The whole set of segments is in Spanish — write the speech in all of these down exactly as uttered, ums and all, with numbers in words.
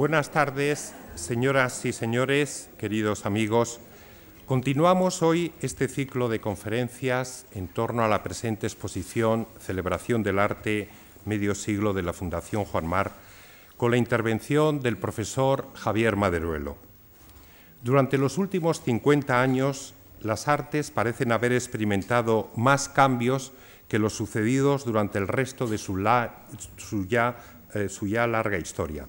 Buenas tardes, señoras y señores, queridos amigos. Continuamos hoy este ciclo de conferencias en torno a la presente exposición Celebración del Arte, medio siglo de la Fundación Juan March, con la intervención del profesor Javier Maderuelo. Durante los últimos cincuenta años, las artes parecen haber experimentado más cambios que los sucedidos durante el resto de su, la, su, ya, eh, su ya larga historia.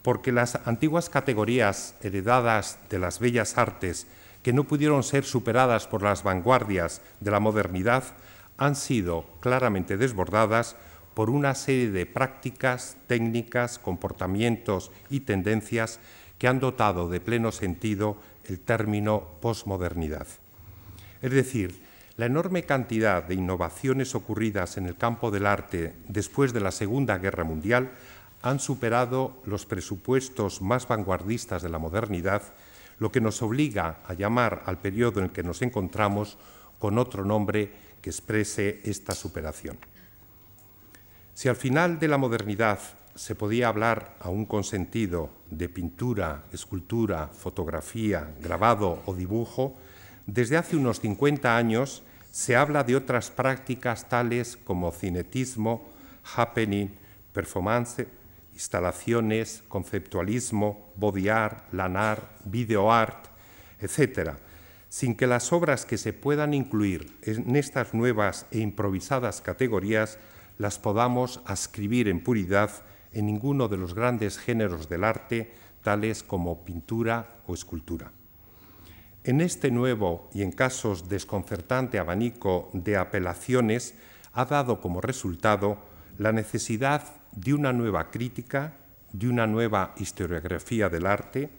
Porque las antiguas categorías heredadas de las bellas artes, que no pudieron ser superadas por las vanguardias de la modernidad, han sido claramente desbordadas por una serie de prácticas, técnicas, comportamientos y tendencias que han dotado de pleno sentido el término posmodernidad. Es decir, la enorme cantidad de innovaciones ocurridas en el campo del arte después de la Segunda Guerra Mundial han superado los presupuestos más vanguardistas de la modernidad, lo que nos obliga a llamar al periodo en el que nos encontramos con otro nombre que exprese esta superación. Si al final de la modernidad se podía hablar, aún con sentido, de pintura, escultura, fotografía, grabado o dibujo, desde hace unos cincuenta años se habla de otras prácticas tales como cinetismo, happening, performance, instalaciones, conceptualismo, body art, lanar, video art, etcétera, sin que las obras que se puedan incluir en estas nuevas e improvisadas categorías las podamos adscribir en puridad en ninguno de los grandes géneros del arte, tales como pintura o escultura. En este nuevo y en casos desconcertante abanico de apelaciones ha dado como resultado la necesidad de una nueva crítica, de una nueva historiografía del arte,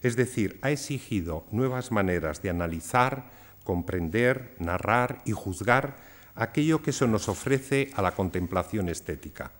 es decir, ha exigido nuevas maneras de analizar, comprender, narrar y juzgar aquello que se nos ofrece a la contemplación estética.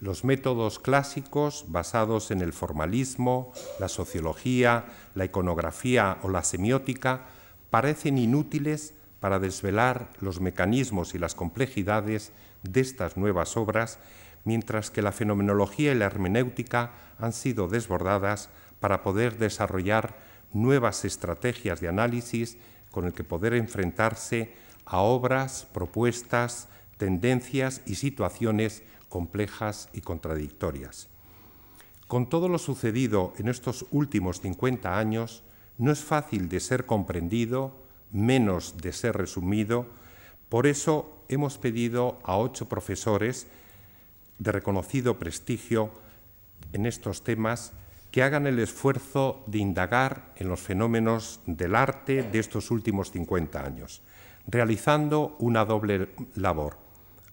Los métodos clásicos basados en el formalismo, la sociología, la iconografía o la semiótica parecen inútiles para desvelar los mecanismos y las complejidades de estas nuevas obras, mientras que la fenomenología y la hermenéutica han sido desbordadas para poder desarrollar nuevas estrategias de análisis con el que poder enfrentarse a obras, propuestas, tendencias y situaciones complejas y contradictorias. Con todo lo sucedido en estos últimos cincuenta años, no es fácil de ser comprendido, menos de ser resumido. Por eso hemos pedido a ocho profesores de reconocido prestigio en estos temas que hagan el esfuerzo de indagar en los fenómenos del arte de estos últimos cincuenta años, realizando una doble labor: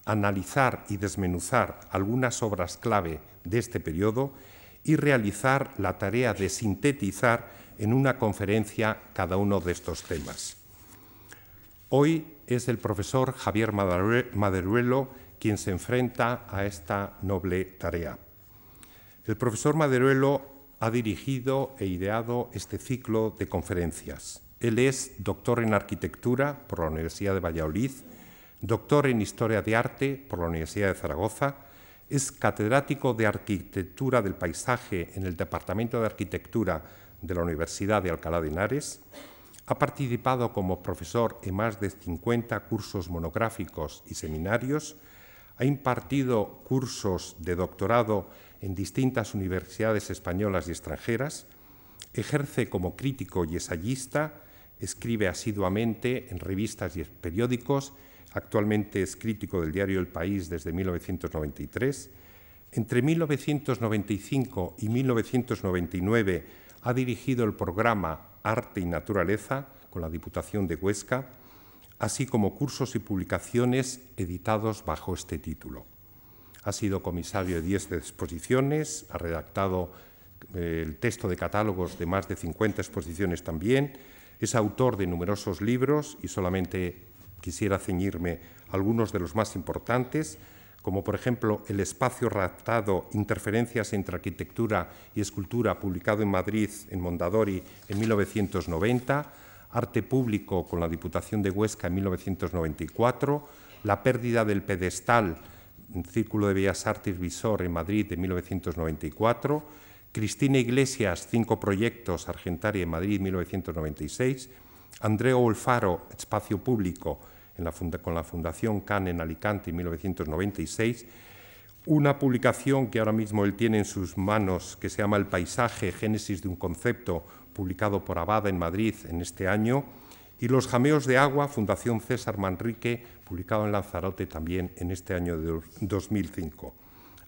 analizar y desmenuzar algunas obras clave de este periodo y realizar la tarea de sintetizar en una conferencia cada uno de estos temas. Hoy es el profesor Javier Maderuelo quien se enfrenta a esta noble tarea. El profesor Maderuelo ha dirigido e ideado este ciclo de conferencias. Él es doctor en arquitectura por la Universidad de Valladolid, doctor en Historia de Arte por la Universidad de Zaragoza, es catedrático de Arquitectura del Paisaje en el Departamento de Arquitectura de la Universidad de Alcalá de Henares, ha participado como profesor en más de cincuenta cursos monográficos y seminarios, ha impartido cursos de doctorado en distintas universidades españolas y extranjeras, ejerce como crítico y ensayista, escribe asiduamente en revistas y periódicos. Actualmente es crítico del diario El País desde mil novecientos noventa y tres. Entre mil novecientos noventa y cinco y mil novecientos noventa y nueve ha dirigido el programa Arte y Naturaleza con la Diputación de Huesca, así como cursos y publicaciones editados bajo este título. Ha sido comisario de diez exposiciones, ha redactado el texto de catálogos de más de cincuenta exposiciones también, es autor de numerosos libros y solamente quisiera ceñirme a algunos de los más importantes, como por ejemplo El espacio raptado, interferencias entre arquitectura y escultura, publicado en Madrid, en Mondadori, en mil novecientos noventa, Arte público con la Diputación de Huesca en mil novecientos noventa y cuatro, La pérdida del pedestal, en Círculo de Bellas Artes Visor en Madrid de mil novecientos noventa y cuatro, Cristina Iglesias, cinco proyectos, Argentaria en Madrid, mil novecientos noventa y seis. Andreu Alfaro, Espacio Público, en la funda, con la Fundación Can en Alicante, en mil novecientos noventa y seis. Una publicación que ahora mismo él tiene en sus manos, que se llama El Paisaje, Génesis de un Concepto, publicado por Abada en Madrid en este año. Y Los Jameos de Agua, Fundación César Manrique, publicado en Lanzarote también en este año de dos mil cinco.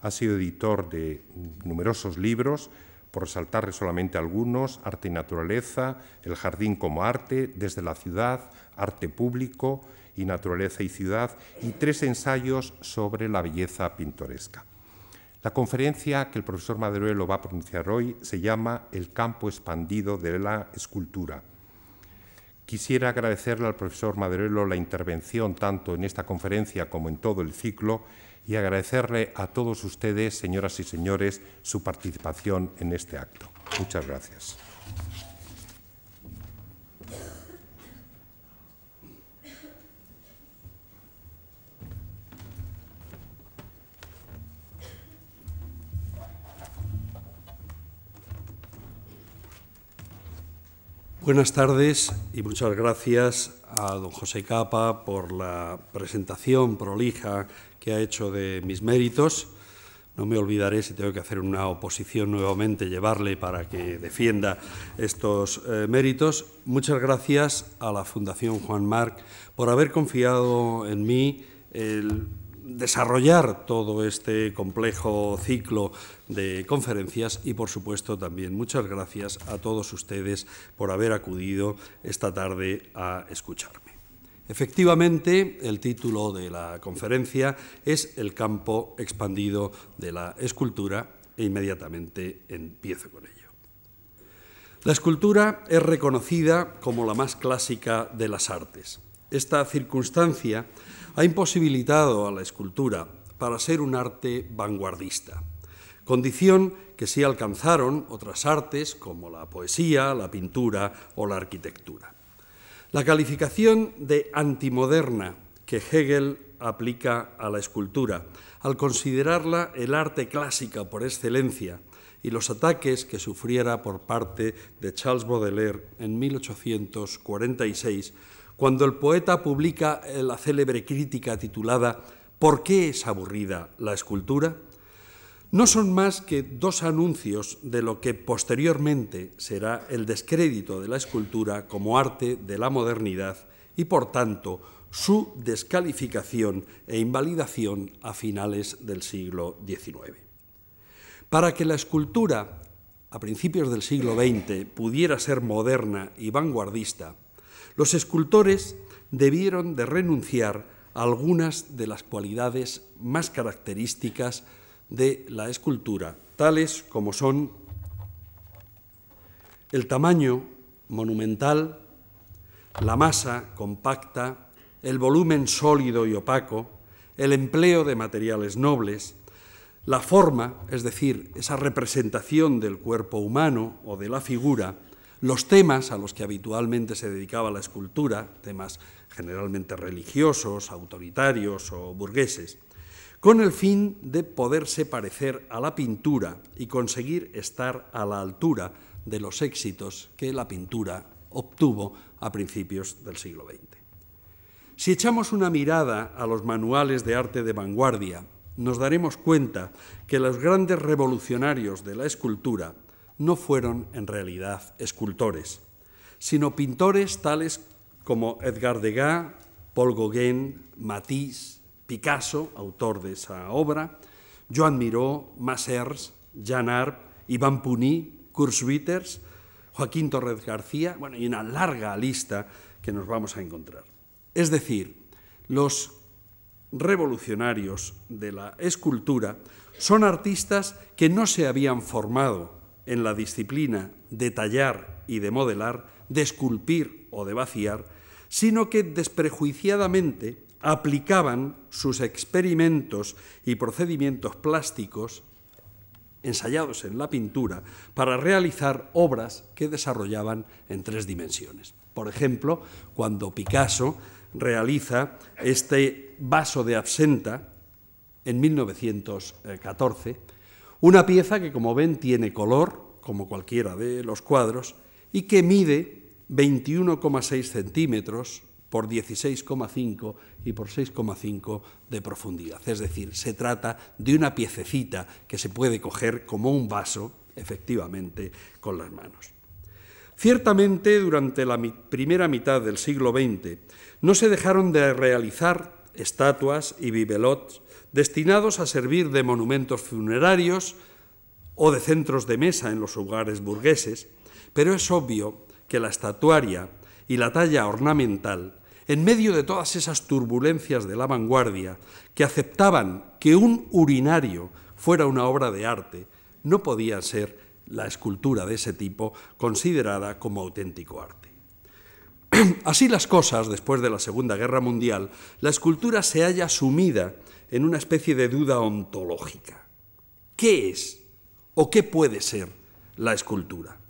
Ha sido editor de numerosos libros, por resaltar solamente algunos: Arte y Naturaleza, El Jardín como Arte, Desde la Ciudad, Arte Público y Naturaleza y Ciudad, y tres ensayos sobre la belleza pintoresca. La conferencia que el profesor Maderuelo va a pronunciar hoy se llama El campo expandido de la escultura. Quisiera agradecerle al profesor Maderuelo la intervención tanto en esta conferencia como en todo el ciclo, y agradecerle a todos ustedes, señoras y señores, su participación en este acto. Muchas gracias. Buenas tardes y muchas gracias a don José Capa por la presentación prolija que ha hecho de mis méritos. No me olvidaré, si tengo que hacer una oposición nuevamente, llevarle para que defienda estos eh, méritos. Muchas gracias a la Fundación Juan March por haber confiado en mí el desarrollar todo este complejo ciclo de conferencias, y por supuesto también muchas gracias a todos ustedes por haber acudido esta tarde a escucharme. Efectivamente, el título de la conferencia es El campo expandido de la escultura, e inmediatamente empiezo con ello. La escultura es reconocida como la más clásica de las artes. Esta circunstancia ha imposibilitado a la escultura para ser un arte vanguardista, condición que sí alcanzaron otras artes como la poesía, la pintura o la arquitectura. La calificación de antimoderna que Hegel aplica a la escultura, al considerarla el arte clásica por excelencia, y los ataques que sufriera por parte de Charles Baudelaire en mil ochocientos cuarenta y seis, cuando el poeta publica la célebre crítica titulada ¿Por qué es aburrida la escultura?, no son más que dos anuncios de lo que posteriormente será el descrédito de la escultura como arte de la modernidad y, por tanto, su descalificación e invalidación a finales del siglo diecinueve. Para que la escultura, a principios del siglo veinte, pudiera ser moderna y vanguardista, los escultores debieron de renunciar a algunas de las cualidades más características de la escultura, tales como son el tamaño monumental, la masa compacta, el volumen sólido y opaco, el empleo de materiales nobles, la forma, es decir, esa representación del cuerpo humano o de la figura, los temas a los que habitualmente se dedicaba la escultura, temas generalmente religiosos, autoritarios o burgueses, con el fin de poderse parecer a la pintura y conseguir estar a la altura de los éxitos que la pintura obtuvo a principios del siglo veinte. Si echamos una mirada a los manuales de arte de vanguardia, nos daremos cuenta que los grandes revolucionarios de la escultura no fueron en realidad escultores, sino pintores tales como Edgar Degas, Paul Gauguin, Matisse, Picasso, autor de esa obra, Joan Miró, Masers, Jean Arp, Iván Puní, Kurt Schwitters, Joaquín Torres García, bueno, y una larga lista que nos vamos a encontrar. Es decir, los revolucionarios de la escultura son artistas que no se habían formado en la disciplina de tallar y de modelar, de esculpir o de vaciar, sino que desprejuiciadamente aplicaban sus experimentos y procedimientos plásticos ensayados en la pintura para realizar obras que desarrollaban en tres dimensiones. Por ejemplo, cuando Picasso realiza este vaso de absenta en mil novecientos catorce, una pieza que, como ven, tiene color, como cualquiera de los cuadros, y que mide veintiuno coma seis centímetros por dieciséis coma cinco y por seis coma cinco de profundidad. Es decir, se trata de una piececita que se puede coger como un vaso, efectivamente, con las manos. Ciertamente, durante la primera mitad del siglo veinte, no se dejaron de realizar estatuas y bibelots destinados a servir de monumentos funerarios o de centros de mesa en los hogares burgueses, pero es obvio que la estatuaria y la talla ornamental, en medio de todas esas turbulencias de la vanguardia que aceptaban que un urinario fuera una obra de arte, no podía ser la escultura de ese tipo considerada como auténtico arte. Así las cosas, después de la Segunda Guerra Mundial, la escultura se halla sumida en una especie de duda ontológica. ¿Qué es o qué puede ser la escultura?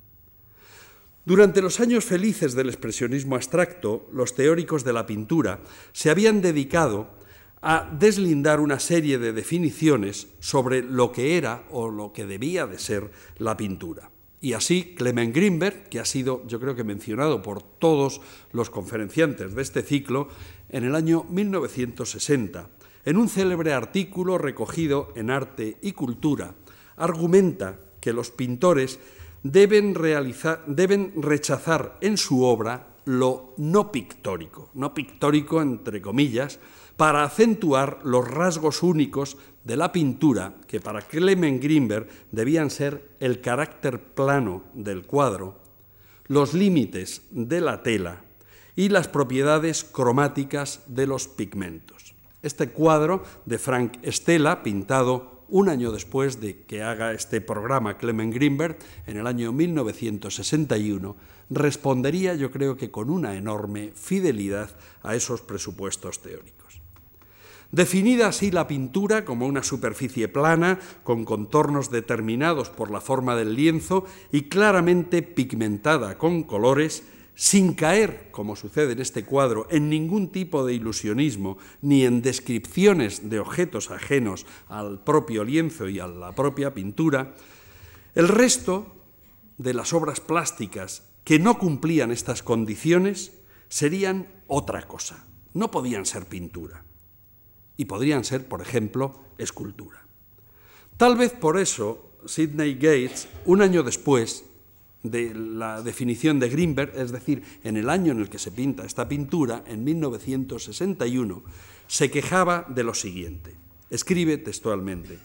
Durante los años felices del expresionismo abstracto, los teóricos de la pintura se habían dedicado a deslindar una serie de definiciones sobre lo que era o lo que debía de ser la pintura. Y así, Clement Greenberg, que ha sido, yo creo que mencionado por todos los conferenciantes de este ciclo, en el año mil novecientos sesenta, en un célebre artículo recogido en Arte y Cultura, argumenta que los pintores deben realizar, deben rechazar en su obra lo no pictórico, no pictórico entre comillas, para acentuar los rasgos únicos de la pintura, que para Clement Greenberg debían ser el carácter plano del cuadro, los límites de la tela y las propiedades cromáticas de los pigmentos. Este cuadro de Frank Stella, pintado un año después de que haga este programa Clement Greenberg, en el año mil novecientos sesenta y uno, respondería, yo creo que con una enorme fidelidad a esos presupuestos teóricos. Definida así la pintura como una superficie plana, con contornos determinados por la forma del lienzo y claramente pigmentada con colores, sin caer, como sucede en este cuadro, en ningún tipo de ilusionismo ni en descripciones de objetos ajenos al propio lienzo y a la propia pintura, el resto de las obras plásticas que no cumplían estas condiciones serían otra cosa, no podían ser pintura y podrían ser, por ejemplo, escultura. Tal vez por eso Sidney Gates, un año después de la definición de Greenberg, es decir, en el año en el que se pinta esta pintura, en mil novecientos sesenta y uno, se quejaba de lo siguiente. Escribe textualmente: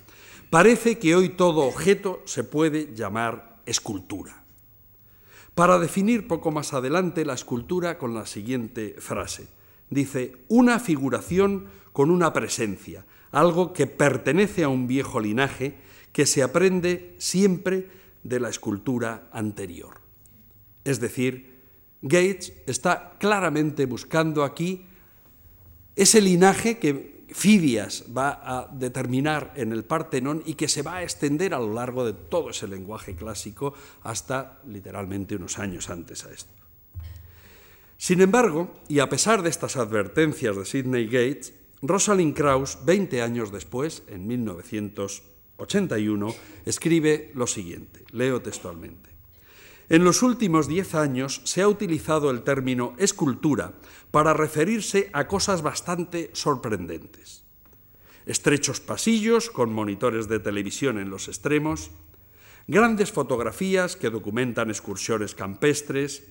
parece que hoy todo objeto se puede llamar escultura. Para definir poco más adelante la escultura con la siguiente frase. Dice: una figuración con una presencia, algo que pertenece a un viejo linaje que se aprende siempre de la escultura anterior. Es decir, Gates está claramente buscando aquí ese linaje que Fidias va a determinar en el Partenón y que se va a extender a lo largo de todo ese lenguaje clásico hasta literalmente unos años antes a esto. Sin embargo, y a pesar de estas advertencias de Sidney Gates, Rosalind Krauss, veinte años después, en mil novecientos ochenta y uno, escribe lo siguiente, leo textualmente. En los últimos diez años se ha utilizado el término escultura para referirse a cosas bastante sorprendentes. Estrechos pasillos con monitores de televisión en los extremos, grandes fotografías que documentan excursiones campestres,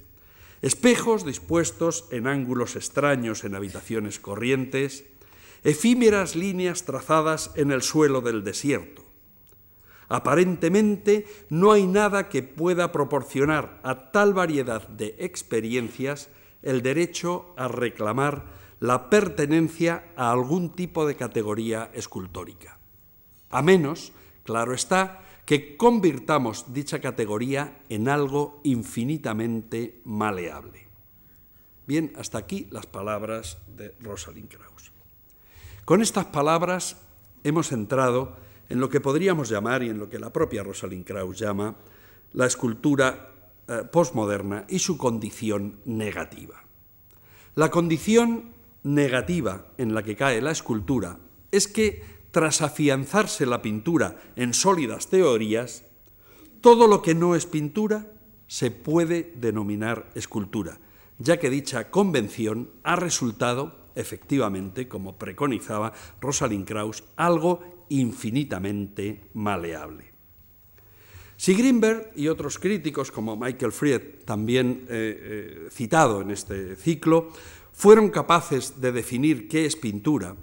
espejos dispuestos en ángulos extraños en habitaciones corrientes, efímeras líneas trazadas en el suelo del desierto. Aparentemente no hay nada que pueda proporcionar a tal variedad de experiencias el derecho a reclamar la pertenencia a algún tipo de categoría escultórica. A menos, claro está, que convirtamos dicha categoría en algo infinitamente maleable. Bien, hasta aquí las palabras de Rosalind Krauss. Con estas palabras hemos entrado en lo que podríamos llamar, y en lo que la propia Rosalind Krauss llama, la escultura eh, posmoderna y su condición negativa. La condición negativa en la que cae la escultura es que, tras afianzarse la pintura en sólidas teorías, todo lo que no es pintura se puede denominar escultura, ya que dicha convención ha resultado, efectivamente, como preconizaba Rosalind Krauss, algo infinitamente maleable. Si Greenberg y otros críticos, como Michael Fried, también eh, eh, citado en este ciclo, fueron capaces de definir qué es pintura,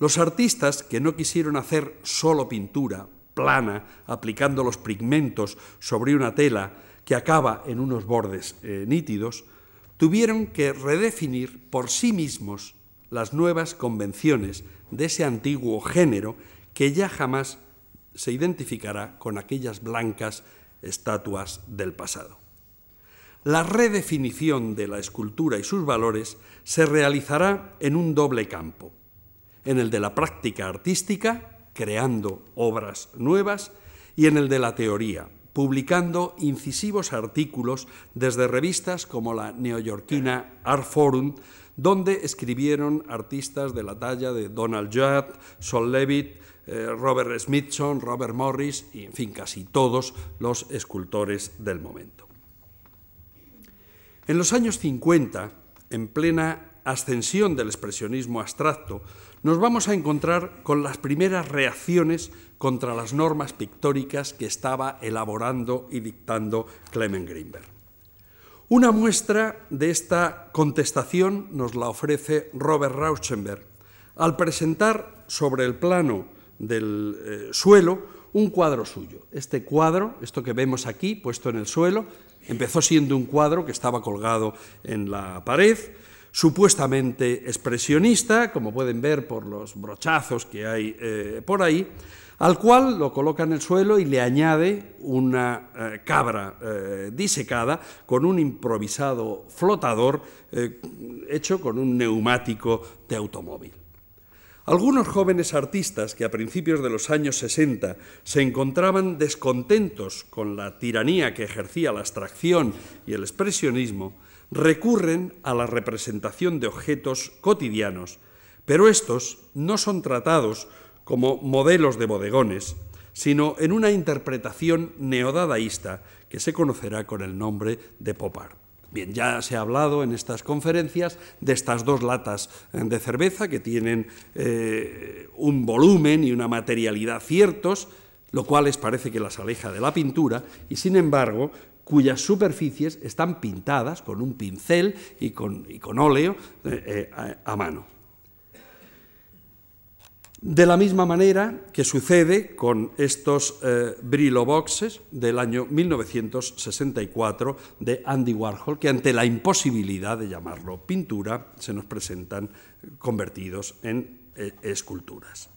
los artistas que no quisieron hacer solo pintura plana, aplicando los pigmentos sobre una tela que acaba en unos bordes eh, nítidos, tuvieron que redefinir por sí mismos las nuevas convenciones de ese antiguo género que ya jamás se identificará con aquellas blancas estatuas del pasado. La redefinición de la escultura y sus valores se realizará en un doble campo, en el de la práctica artística, creando obras nuevas, y en el de la teoría, publicando incisivos artículos desde revistas como la neoyorquina Art Forum, donde escribieron artistas de la talla de Donald Judd, Sol Levitt, eh, Robert Smithson, Robert Morris y, en fin, casi todos los escultores del momento. En los años cincuenta, en plena ascensión del expresionismo abstracto, nos vamos a encontrar con las primeras reacciones contra las normas pictóricas que estaba elaborando y dictando Clement Greenberg. Una muestra de esta contestación nos la ofrece Robert Rauschenberg al presentar sobre el plano del eh, suelo un cuadro suyo. Este cuadro, esto que vemos aquí puesto en el suelo, empezó siendo un cuadro que estaba colgado en la pared, supuestamente expresionista, como pueden ver por los brochazos que hay eh, por ahí, al cual lo coloca en el suelo y le añade una eh, cabra eh, disecada con un improvisado flotador eh, hecho con un neumático de automóvil. Algunos jóvenes artistas que a principios de los años sesenta se encontraban descontentos con la tiranía que ejercía la abstracción y el expresionismo recurren a la representación de objetos cotidianos, pero estos no son tratados como modelos de bodegones, sino en una interpretación neodadaísta que se conocerá con el nombre de pop art. Bien, ya se ha hablado en estas conferencias de estas dos latas de cerveza que tienen eh, un volumen y una materialidad ciertos, lo cual les parece que las aleja de la pintura y, sin embargo, cuyas superficies están pintadas con un pincel y con, y con óleo eh, eh, a, a mano. De la misma manera que sucede con estos eh, Brillo Boxes del año mil novecientos sesenta y cuatro de Andy Warhol, que ante la imposibilidad de llamarlo pintura, se nos presentan convertidos en eh, esculturas.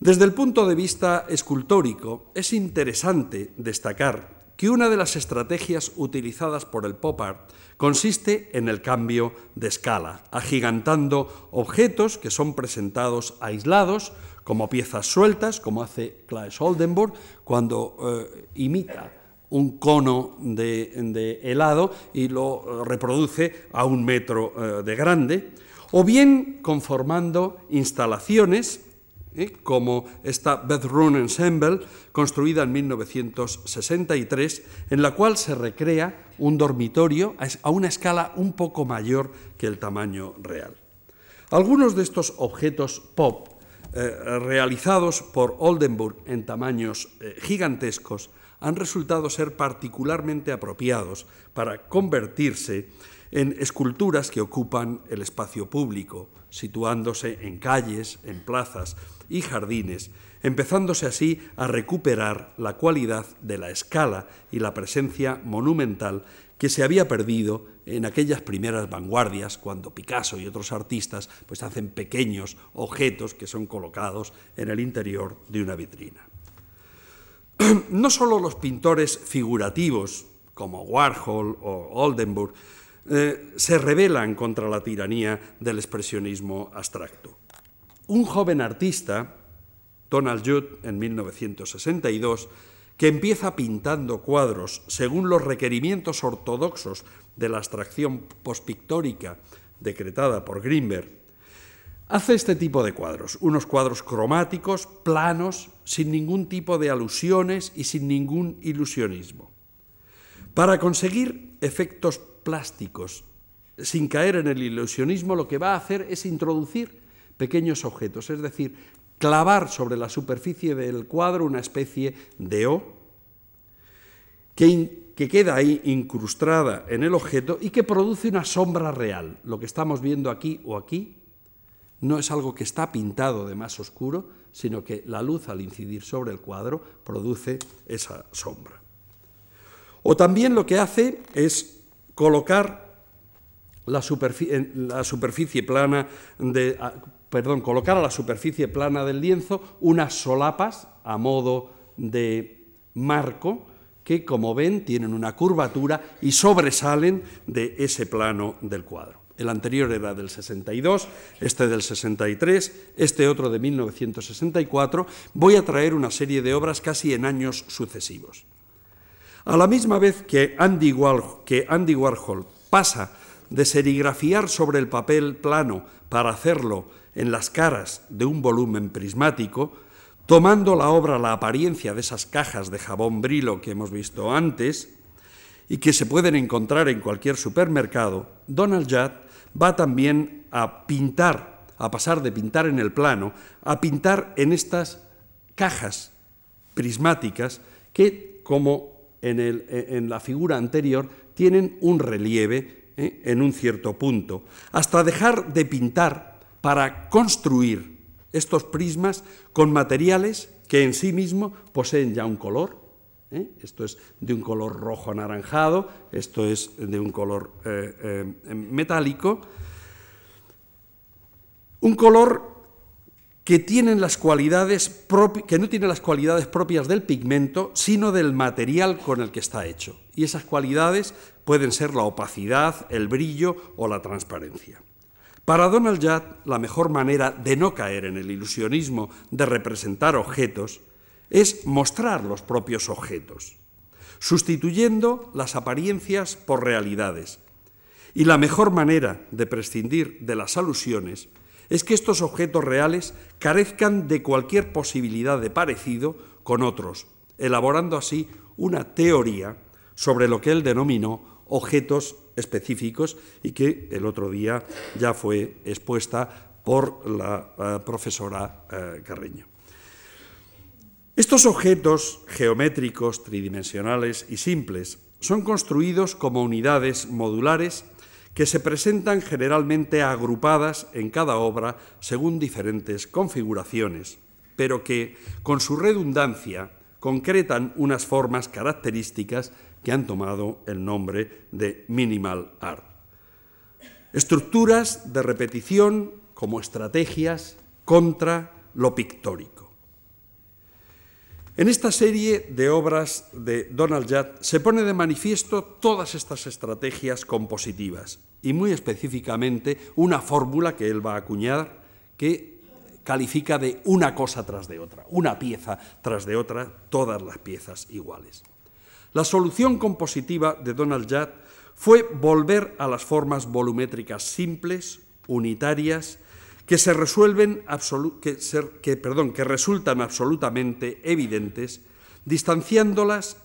Desde el punto de vista escultórico, es interesante destacar que una de las estrategias utilizadas por el pop art consiste en el cambio de escala, agigantando objetos que son presentados aislados como piezas sueltas, como hace Klaes Oldenburg cuando eh, imita un cono de, de helado y lo reproduce a un metro eh, de grande, o bien conformando instalaciones como esta Bedroom Ensemble, construida en mil novecientos sesenta y tres, en la cual se recrea un dormitorio a una escala un poco mayor que el tamaño real. Algunos de estos objetos pop, eh, realizados por Oldenburg en tamaños eh, gigantescos, han resultado ser particularmente apropiados para convertirse en esculturas que ocupan el espacio público, situándose en calles, en plazas y jardines, empezándose así a recuperar la cualidad de la escala y la presencia monumental que se había perdido en aquellas primeras vanguardias, cuando Picasso y otros artistas pues, hacen pequeños objetos que son colocados en el interior de una vitrina. No solo los pintores figurativos, como Warhol o Oldenburg, Eh, se rebelan contra la tiranía del expresionismo abstracto. Un joven artista, Donald Judd, en mil novecientos sesenta y dos, que empieza pintando cuadros según los requerimientos ortodoxos de la abstracción postpictórica decretada por Greenberg, Hace este tipo de cuadros, unos cuadros cromáticos, planos, sin ningún tipo de alusiones y sin ningún ilusionismo. Para conseguir efectos plásticos, sin caer en el ilusionismo, lo que va a hacer es introducir pequeños objetos, es decir, clavar sobre la superficie del cuadro una especie de O que in- que queda ahí incrustada en el objeto y que produce una sombra real. Lo que estamos viendo aquí o aquí no es algo que está pintado de más oscuro, sino que la luz al incidir sobre el cuadro produce esa sombra. O también lo que hace es colocar la superficie, la superficie plana de, perdón, colocar a la superficie plana del lienzo unas solapas a modo de marco que, como ven, tienen una curvatura y sobresalen de ese plano del cuadro. El anterior era del sesenta y dos, este del sesenta y tres, este otro de mil novecientos sesenta y cuatro. Voy a traer una serie de obras casi en años sucesivos. A la misma vez que Andy Warhol, que Andy Warhol pasa de serigrafiar sobre el papel plano para hacerlo en las caras de un volumen prismático, tomando la obra la apariencia de esas cajas de jabón Brillo que hemos visto antes y que se pueden encontrar en cualquier supermercado, Donald Judd va también a pintar, a pasar de pintar en el plano, a pintar en estas cajas prismáticas que, como en, el, en la figura anterior, tienen un relieve eh, en un cierto punto, hasta dejar de pintar para construir estos prismas con materiales que en sí mismo poseen ya un color. ¿eh? Esto es de un color rojo anaranjado, esto es de un color eh, eh, metálico. Un color que, tienen las cualidades propi- que no tiene las cualidades propias del pigmento, sino del material con el que está hecho. Y esas cualidades pueden ser la opacidad, el brillo o la transparencia. Para Donald Judd, la mejor manera de no caer en el ilusionismo de representar objetos es mostrar los propios objetos, sustituyendo las apariencias por realidades. Y la mejor manera de prescindir de las alusiones es que estos objetos reales carezcan de cualquier posibilidad de parecido con otros, elaborando así una teoría sobre lo que él denominó objetos específicos y que el otro día ya fue expuesta por la uh, profesora uh, Carreño. Estos objetos geométricos, tridimensionales y simples son construidos como unidades modulares que se presentan generalmente agrupadas en cada obra según diferentes configuraciones, pero que, con su redundancia, concretan unas formas características que han tomado el nombre de minimal art. Estructuras de repetición como estrategias contra lo pictórico. En esta serie de obras de Donald Judd se pone de manifiesto todas estas estrategias compositivas y muy específicamente una fórmula que él va a acuñar que califica de una cosa tras de otra, una pieza tras de otra, todas las piezas iguales. La solución compositiva de Donald Judd fue volver a las formas volumétricas simples, unitarias, que, se resuelven absolu- que, ser, que, perdón, que resultan absolutamente evidentes, distanciándolas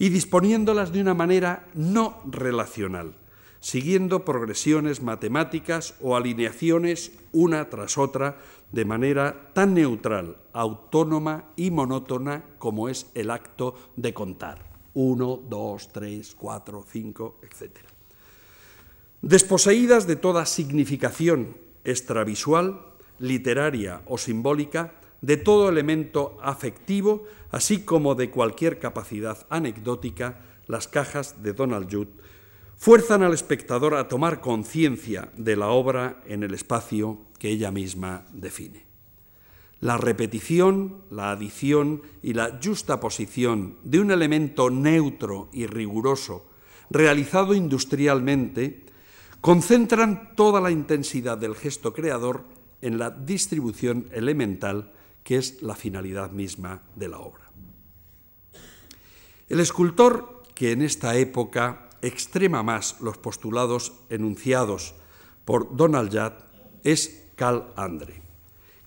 y disponiéndolas de una manera no relacional, siguiendo progresiones matemáticas o alineaciones una tras otra de manera tan neutral, autónoma y monótona como es el acto de contar. uno, dos, tres, cuatro, cinco, etcétera. Desposeídas de toda significación extravisual, literaria o simbólica, de todo elemento afectivo, así como de cualquier capacidad anecdótica, las cajas de Donald Judd fuerzan al espectador a tomar conciencia de la obra en el espacio que ella misma define. La repetición, la adición y la yuxtaposición de un elemento neutro y riguroso, realizado industrialmente, concentran toda la intensidad del gesto creador en la distribución elemental, que es la finalidad misma de la obra. El escultor, que en esta época extrema más los postulados enunciados por Donald Judd, es Carl Andre,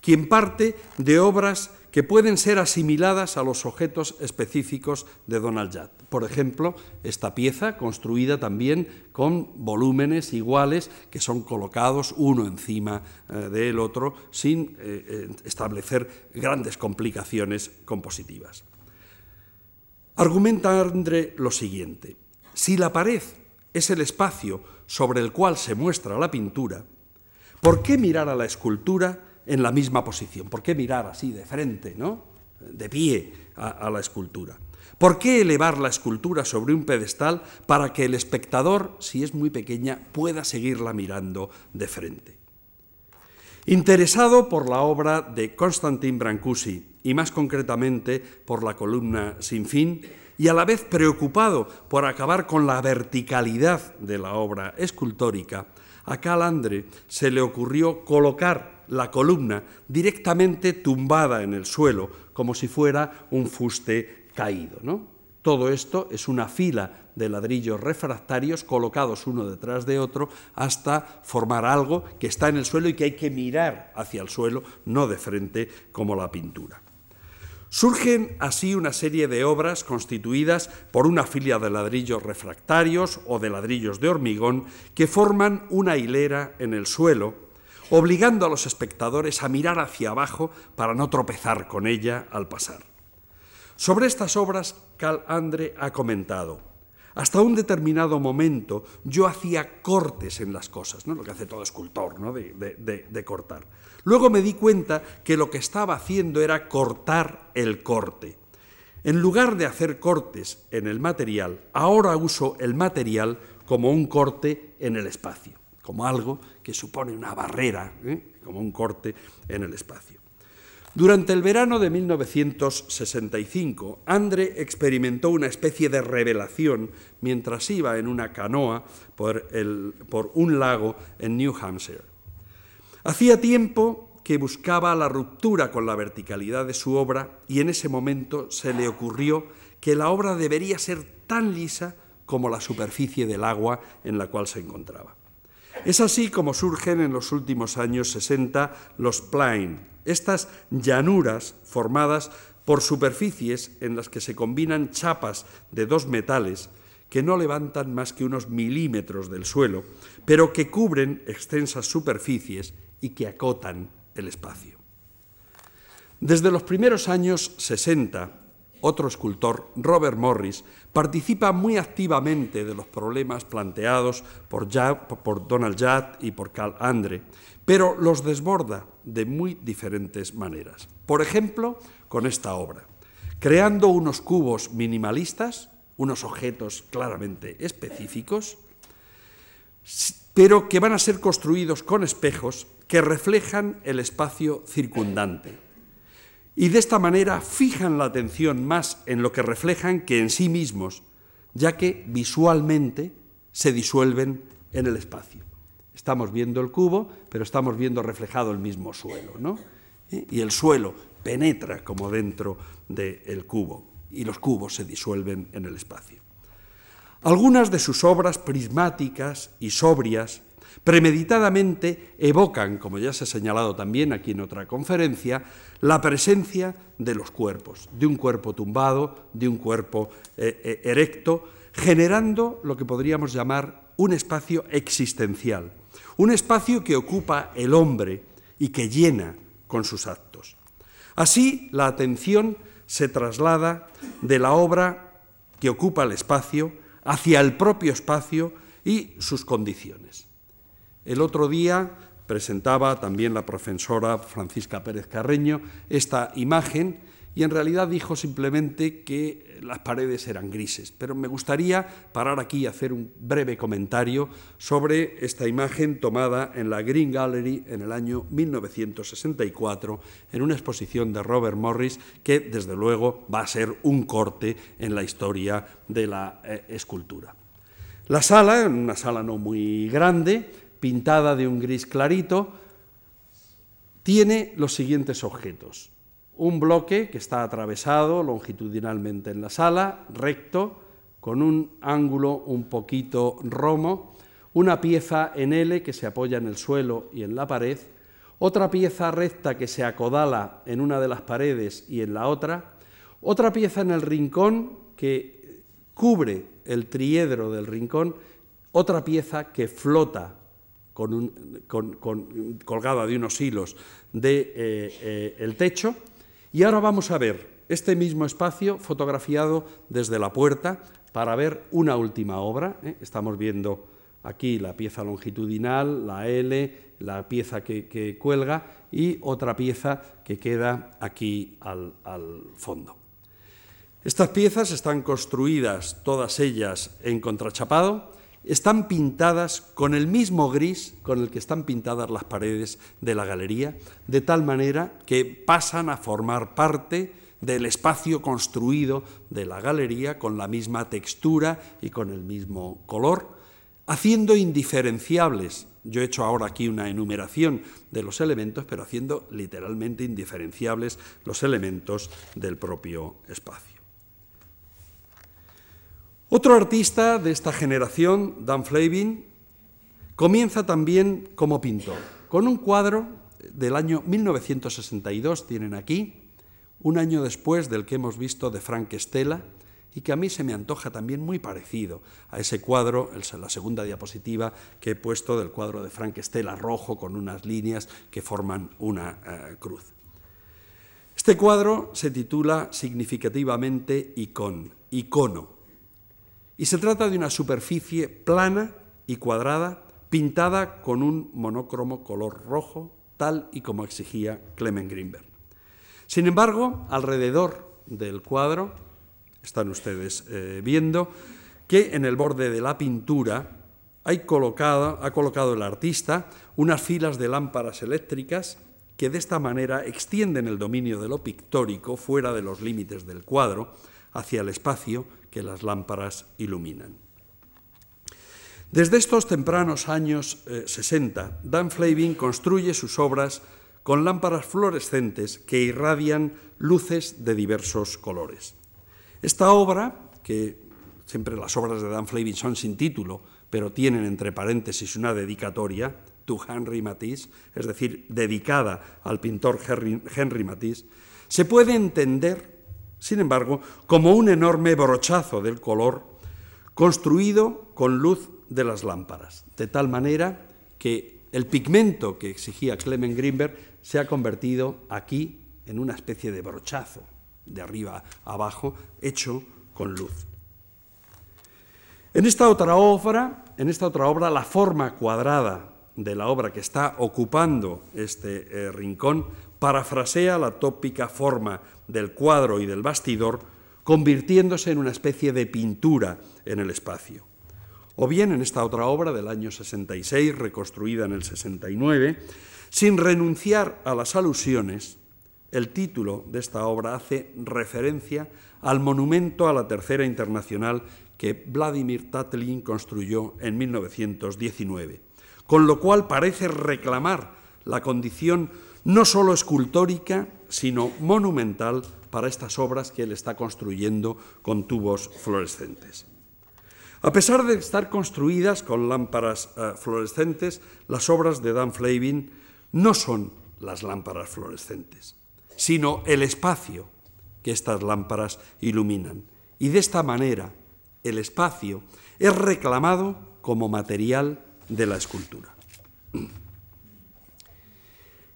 quien parte de obras que pueden ser asimiladas a los objetos específicos de Donald Judd. Por ejemplo, esta pieza, construida también con volúmenes iguales que son colocados uno encima eh, del otro sin eh, establecer grandes complicaciones compositivas. Argumenta Andre lo siguiente: si la pared es el espacio sobre el cual se muestra la pintura, ¿por qué mirar a la escultura en la misma posición? ¿Por qué mirar así de frente, ¿no? de pie a, a la escultura? ¿Por qué elevar la escultura sobre un pedestal para que el espectador, si es muy pequeña, pueda seguirla mirando de frente? Interesado por la obra de Constantin Brancusi, y más concretamente por la columna sin fin, y a la vez preocupado por acabar con la verticalidad de la obra escultórica, a Carl Andre se le ocurrió colocar la columna directamente tumbada en el suelo, como si fuera un fuste caído, ¿no? Todo esto es una fila de ladrillos refractarios colocados uno detrás de otro hasta formar algo que está en el suelo y que hay que mirar hacia el suelo, no de frente como la pintura. Surgen así una serie de obras constituidas por una fila de ladrillos refractarios o de ladrillos de hormigón que forman una hilera en el suelo, obligando a los espectadores a mirar hacia abajo para no tropezar con ella al pasar. Sobre estas obras, Carl Andre ha comentado: hasta un determinado momento yo hacía cortes en las cosas, ¿no? Lo que hace todo escultor, ¿no? de, de, de, de cortar. Luego me di cuenta que lo que estaba haciendo era cortar el corte. En lugar de hacer cortes en el material, ahora uso el material como un corte en el espacio, como algo que supone una barrera, ¿eh? como un corte en el espacio. Durante el verano de mil novecientos sesenta y cinco, Andre experimentó una especie de revelación mientras iba en una canoa por, el, por un lago en New Hampshire. Hacía tiempo que buscaba la ruptura con la verticalidad de su obra y en ese momento se le ocurrió que la obra debería ser tan lisa como la superficie del agua en la cual se encontraba. Es así como surgen en los últimos años sesenta los plain, estas llanuras formadas por superficies en las que se combinan chapas de dos metales que no levantan más que unos milímetros del suelo, pero que cubren extensas superficies y que acotan el espacio. Desde los primeros años sesenta, otro escultor, Robert Morris, participa muy activamente de los problemas planteados por, Judd, por Donald Judd y por Carl Andre, pero los desborda de muy diferentes maneras. Por ejemplo, con esta obra, creando unos cubos minimalistas, unos objetos claramente específicos, pero que van a ser construidos con espejos que reflejan el espacio circundante. Y de esta manera fijan la atención más en lo que reflejan que en sí mismos, ya que visualmente se disuelven en el espacio. Estamos viendo el cubo, pero estamos viendo reflejado el mismo suelo, ¿no? Y el suelo penetra como dentro del cubo, y los cubos se disuelven en el espacio. Algunas de sus obras prismáticas y sobrias premeditadamente evocan, como ya se ha señalado también aquí en otra conferencia, la presencia de los cuerpos, de un cuerpo tumbado, de un cuerpo eh, erecto, generando lo que podríamos llamar un espacio existencial, un espacio que ocupa el hombre y que llena con sus actos. Así, la atención se traslada de la obra que ocupa el espacio hacia el propio espacio y sus condiciones. El otro día presentaba también la profesora Francisca Pérez Carreño esta imagen y en realidad dijo simplemente que las paredes eran grises. Pero me gustaría parar aquí y hacer un breve comentario sobre esta imagen tomada en la Green Gallery en el año mil novecientos sesenta y cuatro en una exposición de Robert Morris que desde luego va a ser un corte en la historia de la eh, escultura. La sala, una sala no muy grande, pintada de un gris clarito, tiene los siguientes objetos. Un bloque que está atravesado longitudinalmente en la sala, recto, con un ángulo un poquito romo, una pieza en L que se apoya en el suelo y en la pared, otra pieza recta que se acodala en una de las paredes y en la otra, otra pieza en el rincón que cubre el triedro del rincón, otra pieza que flota con un, con, con, colgada de unos hilos de eh, eh, el techo. Y ahora vamos a ver este mismo espacio fotografiado desde la puerta para ver una última obra, ¿eh? Estamos viendo aquí la pieza longitudinal, la L, la pieza que, que cuelga y otra pieza que queda aquí al, al fondo. Estas piezas están construidas, todas ellas en contrachapado, están pintadas con el mismo gris con el que están pintadas las paredes de la galería, de tal manera que pasan a formar parte del espacio construido de la galería con la misma textura y con el mismo color, haciendo indiferenciables. Yo he hecho ahora aquí una enumeración de los elementos, pero haciendo literalmente indiferenciables los elementos del propio espacio. Otro artista de esta generación, Dan Flavin, comienza también como pintor, con un cuadro del año mil novecientos sesenta y dos, tienen aquí, un año después del que hemos visto de Frank Stella, y que a mí se me antoja también muy parecido a ese cuadro, la segunda diapositiva que he puesto del cuadro de Frank Stella rojo con unas líneas que forman una eh, cruz. Este cuadro se titula significativamente Icon, Icono, y se trata de una superficie plana y cuadrada pintada con un monocromo color rojo, tal y como exigía Clement Greenberg. Sin embargo, alrededor del cuadro, están ustedes eh, viendo, que en el borde de la pintura hay colocado, ha colocado el artista unas filas de lámparas eléctricas que de esta manera extienden el dominio de lo pictórico fuera de los límites del cuadro hacia el espacio que las lámparas iluminan. Desde estos tempranos años eh, sesenta, Dan Flavin construye sus obras con lámparas fluorescentes que irradian luces de diversos colores. Esta obra, que siempre las obras de Dan Flavin son sin título, pero tienen entre paréntesis una dedicatoria, to Henry Matisse, es decir, dedicada al pintor Henry, Henry Matisse, se puede entender, sin embargo, como un enorme brochazo del color construido con luz de las lámparas, de tal manera que el pigmento que exigía Clement Greenberg se ha convertido aquí en una especie de brochazo, de arriba a abajo, hecho con luz. En esta otra obra, en esta otra obra, la forma cuadrada de la obra que está ocupando este eh, rincón parafrasea la tópica forma del cuadro y del bastidor, convirtiéndose en una especie de pintura en el espacio. O bien en esta otra obra del año sesenta y seis, reconstruida en el sesenta y nueve, sin renunciar a las alusiones, el título de esta obra hace referencia al monumento a la Tercera Internacional que Vladimir Tatlin construyó en mil novecientos diecinueve, con lo cual parece reclamar la condición no solo escultórica, sino monumental para estas obras que él está construyendo con tubos fluorescentes. A pesar de estar construidas con lámparas eh, fluorescentes, las obras de Dan Flavin no son las lámparas fluorescentes, sino el espacio que estas lámparas iluminan. Y de esta manera, el espacio es reclamado como material de la escultura.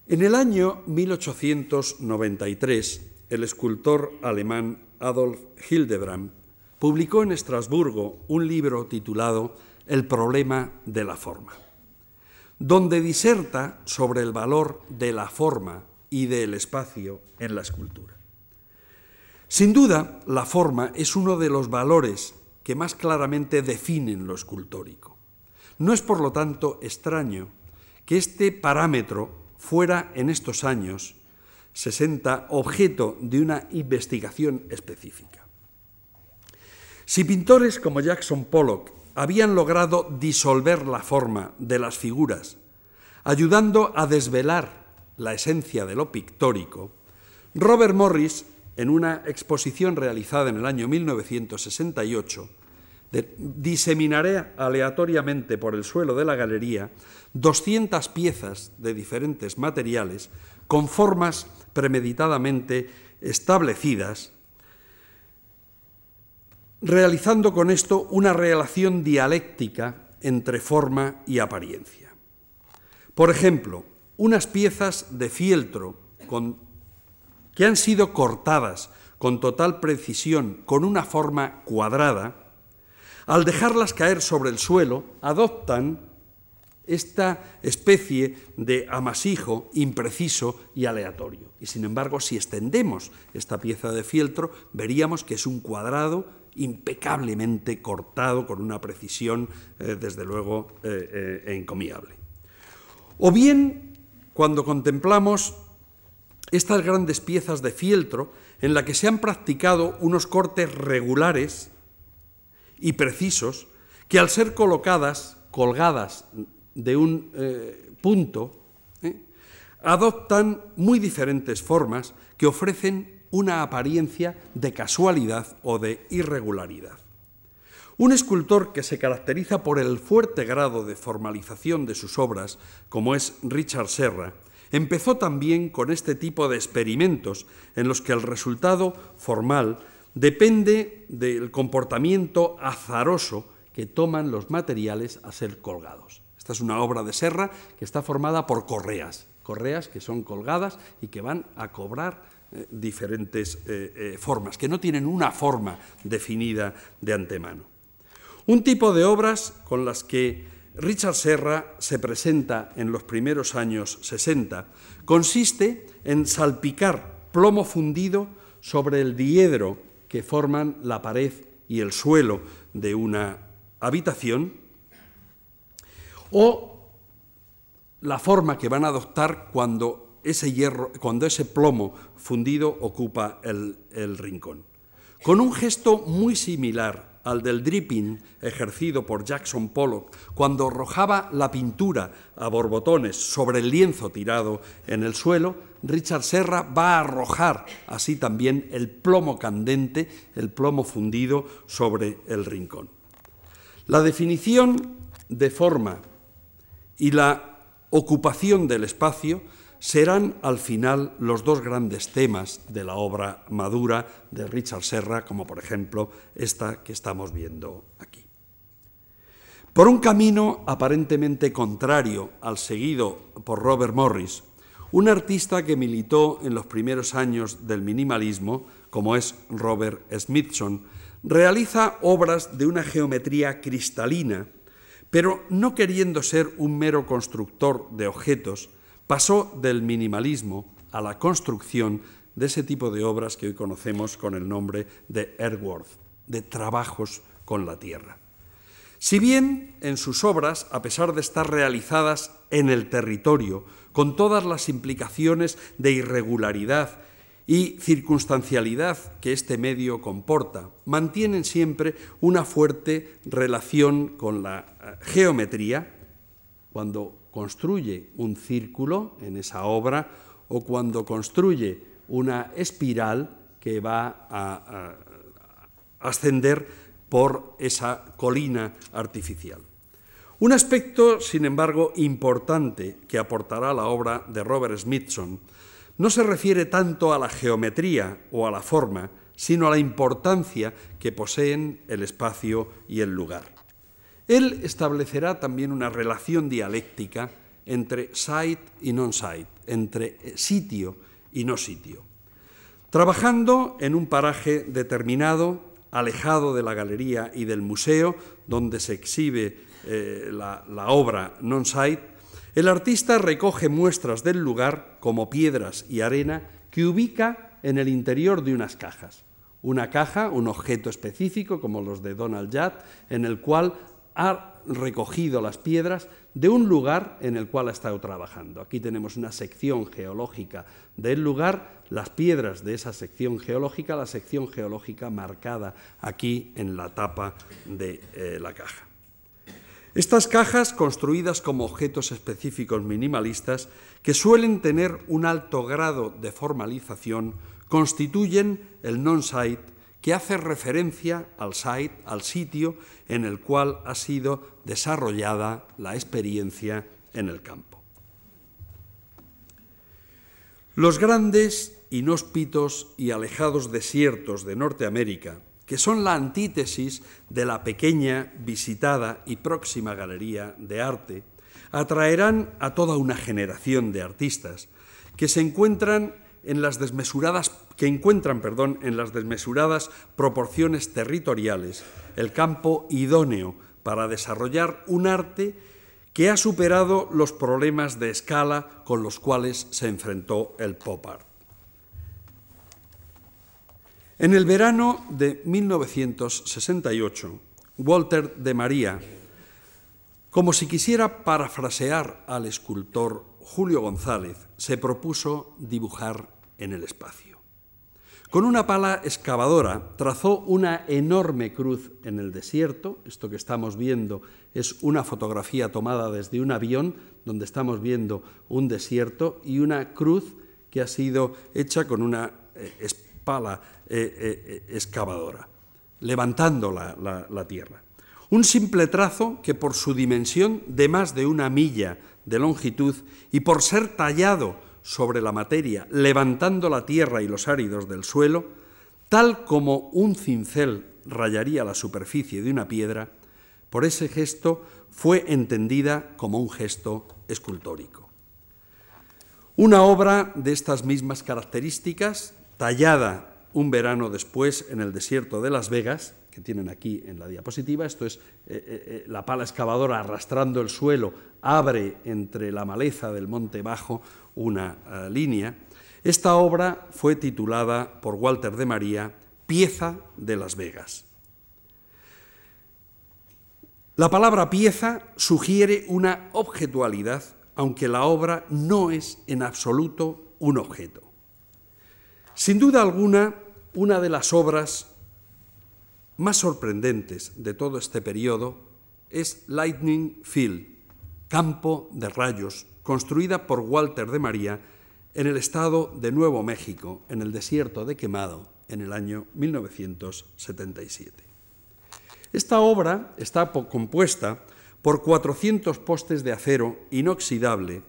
En el año mil ochocientos noventa y tres, el escultor alemán Adolf Hildebrand publicó en Estrasburgo un libro titulado El problema de la forma, donde diserta sobre el valor de la forma y del espacio en la escultura. Sin duda, la forma es uno de los valores que más claramente definen lo escultórico. No es, por lo tanto, extraño que este parámetro fuera en estos años sesenta objeto de una investigación específica. Si pintores como Jackson Pollock habían logrado disolver la forma de las figuras, ayudando a desvelar la esencia de lo pictórico, Robert Morris, en una exposición realizada en el año mil novecientos sesenta y ocho, de, diseminaré aleatoriamente por el suelo de la galería doscientas piezas de diferentes materiales con formas premeditadamente establecidas, realizando con esto una relación dialéctica entre forma y apariencia. Por ejemplo, unas piezas de fieltro con, que han sido cortadas con total precisión con una forma cuadrada, al dejarlas caer sobre el suelo, adoptan esta especie de amasijo impreciso y aleatorio. Y sin embargo, si extendemos esta pieza de fieltro, veríamos que es un cuadrado impecablemente cortado con una precisión, eh, desde luego, eh, eh, encomiable. O bien, cuando contemplamos estas grandes piezas de fieltro en las que se han practicado unos cortes regulares y precisos que, al ser colocadas, colgadas de un eh, punto, eh, adoptan muy diferentes formas que ofrecen una apariencia de casualidad o de irregularidad. Un escultor que se caracteriza por el fuerte grado de formalización de sus obras, como es Richard Serra, empezó también con este tipo de experimentos en los que el resultado formal depende del comportamiento azaroso que toman los materiales a ser colgados. Esta es una obra de Serra que está formada por correas, correas que son colgadas y que van a cobrar diferentes eh, eh, formas, que no tienen una forma definida de antemano. Un tipo de obras con las que Richard Serra se presenta en los primeros años sesenta consiste en salpicar plomo fundido sobre el diedro que forman la pared y el suelo de una habitación, o la forma que van a adoptar cuando Ese hierro, cuando ese plomo fundido ocupa el, el rincón. Con un gesto muy similar al del dripping ejercido por Jackson Pollock cuando arrojaba la pintura a borbotones sobre el lienzo tirado en el suelo, Richard Serra va a arrojar así también el plomo candente, el plomo fundido sobre el rincón. La definición de forma y la ocupación del espacio serán al final los dos grandes temas de la obra madura de Richard Serra, como por ejemplo esta que estamos viendo aquí. Por un camino aparentemente contrario al seguido por Robert Morris, un artista que militó en los primeros años del minimalismo, como es Robert Smithson, realiza obras de una geometría cristalina, pero no queriendo ser un mero constructor de objetos, pasó del minimalismo a la construcción de ese tipo de obras que hoy conocemos con el nombre de earthwork, de trabajos con la tierra. Si bien en sus obras, a pesar de estar realizadas en el territorio, con todas las implicaciones de irregularidad y circunstancialidad que este medio comporta, mantienen siempre una fuerte relación con la geometría, cuando construye un círculo en esa obra o cuando construye una espiral que va a, a ascender por esa colina artificial. Un aspecto, sin embargo, importante que aportará la obra de Robert Smithson no se refiere tanto a la geometría o a la forma, sino a la importancia que poseen el espacio y el lugar. Él establecerá también una relación dialéctica entre site y non-site, entre sitio y no sitio. Trabajando en un paraje determinado, alejado de la galería y del museo, donde se exhibe eh, la, la obra non-site, el artista recoge muestras del lugar, como piedras y arena, que ubica en el interior de unas cajas. Una caja, un objeto específico, como los de Donald Judd, en el cual ha recogido las piedras de un lugar en el cual ha estado trabajando. Aquí tenemos una sección geológica del lugar, las piedras de esa sección geológica, la sección geológica marcada aquí en la tapa de eh, la caja. Estas cajas, construidas como objetos específicos minimalistas, que suelen tener un alto grado de formalización, constituyen el non-site que hace referencia al site, al sitio en el cual ha sido desarrollada la experiencia en el campo. Los grandes, inhóspitos y alejados desiertos de Norteamérica, que son la antítesis de la pequeña, visitada y próxima galería de arte, atraerán a toda una generación de artistas que se encuentran en las desmesuradas, que encuentran, perdón, en las desmesuradas proporciones territoriales el campo idóneo para desarrollar un arte que ha superado los problemas de escala con los cuales se enfrentó el pop art. En el verano de mil novecientos sesenta y ocho, Walter de María, como si quisiera parafrasear al escultor Julio González, se propuso dibujar en el espacio. Con una pala excavadora trazó una enorme cruz en el desierto. Esto que estamos viendo es una fotografía tomada desde un avión, donde estamos viendo un desierto y una cruz que ha sido hecha con una eh, pala eh, eh, excavadora, levantando la, la, la tierra. Un simple trazo que por su dimensión de más de una milla de longitud y por ser tallado sobre la materia, levantando la tierra y los áridos del suelo, tal como un cincel rayaría la superficie de una piedra, por ese gesto fue entendida como un gesto escultórico. Una obra de estas mismas características, tallada un verano después en el desierto de Las Vegas, que tienen aquí en la diapositiva, esto es eh, eh, la pala excavadora arrastrando el suelo, abre entre la maleza del monte bajo una eh, línea. Esta obra fue titulada por Walter de María Pieza de Las Vegas. La palabra pieza sugiere una objetualidad, aunque la obra no es en absoluto un objeto. Sin duda alguna, una de las obras más sorprendentes de todo este periodo es Lightning Field, campo de rayos, construida por Walter de María en el estado de Nuevo México, en el desierto de Quemado, en el año mil novecientos setenta y siete. Esta obra está compuesta por cuatrocientos postes de acero inoxidable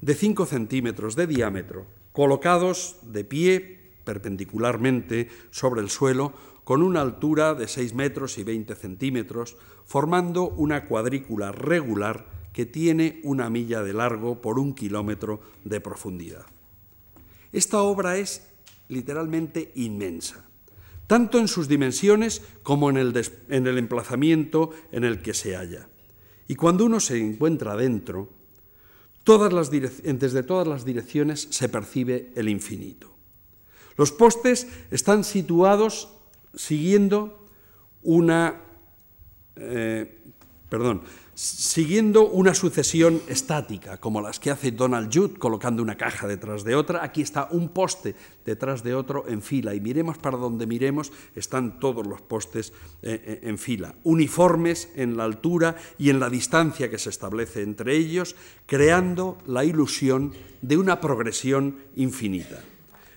de cinco centímetros de diámetro, colocados de pie perpendicularmente sobre el suelo, con una altura de seis metros y veinte centímetros, formando una cuadrícula regular que tiene una milla de largo por un kilómetro de profundidad. Esta obra es literalmente inmensa, tanto en sus dimensiones como en el, des- en el emplazamiento en el que se halla. Y cuando uno se encuentra dentro, todas las direc- desde todas las direcciones se percibe el infinito. Los postes están situados Siguiendo una, eh, perdón, siguiendo una sucesión estática, como las que hace Donald Judd, colocando una caja detrás de otra. Aquí está un poste detrás de otro en fila, y miremos para donde miremos, están todos los postes eh, en fila, uniformes en la altura y en la distancia que se establece entre ellos, creando la ilusión de una progresión infinita.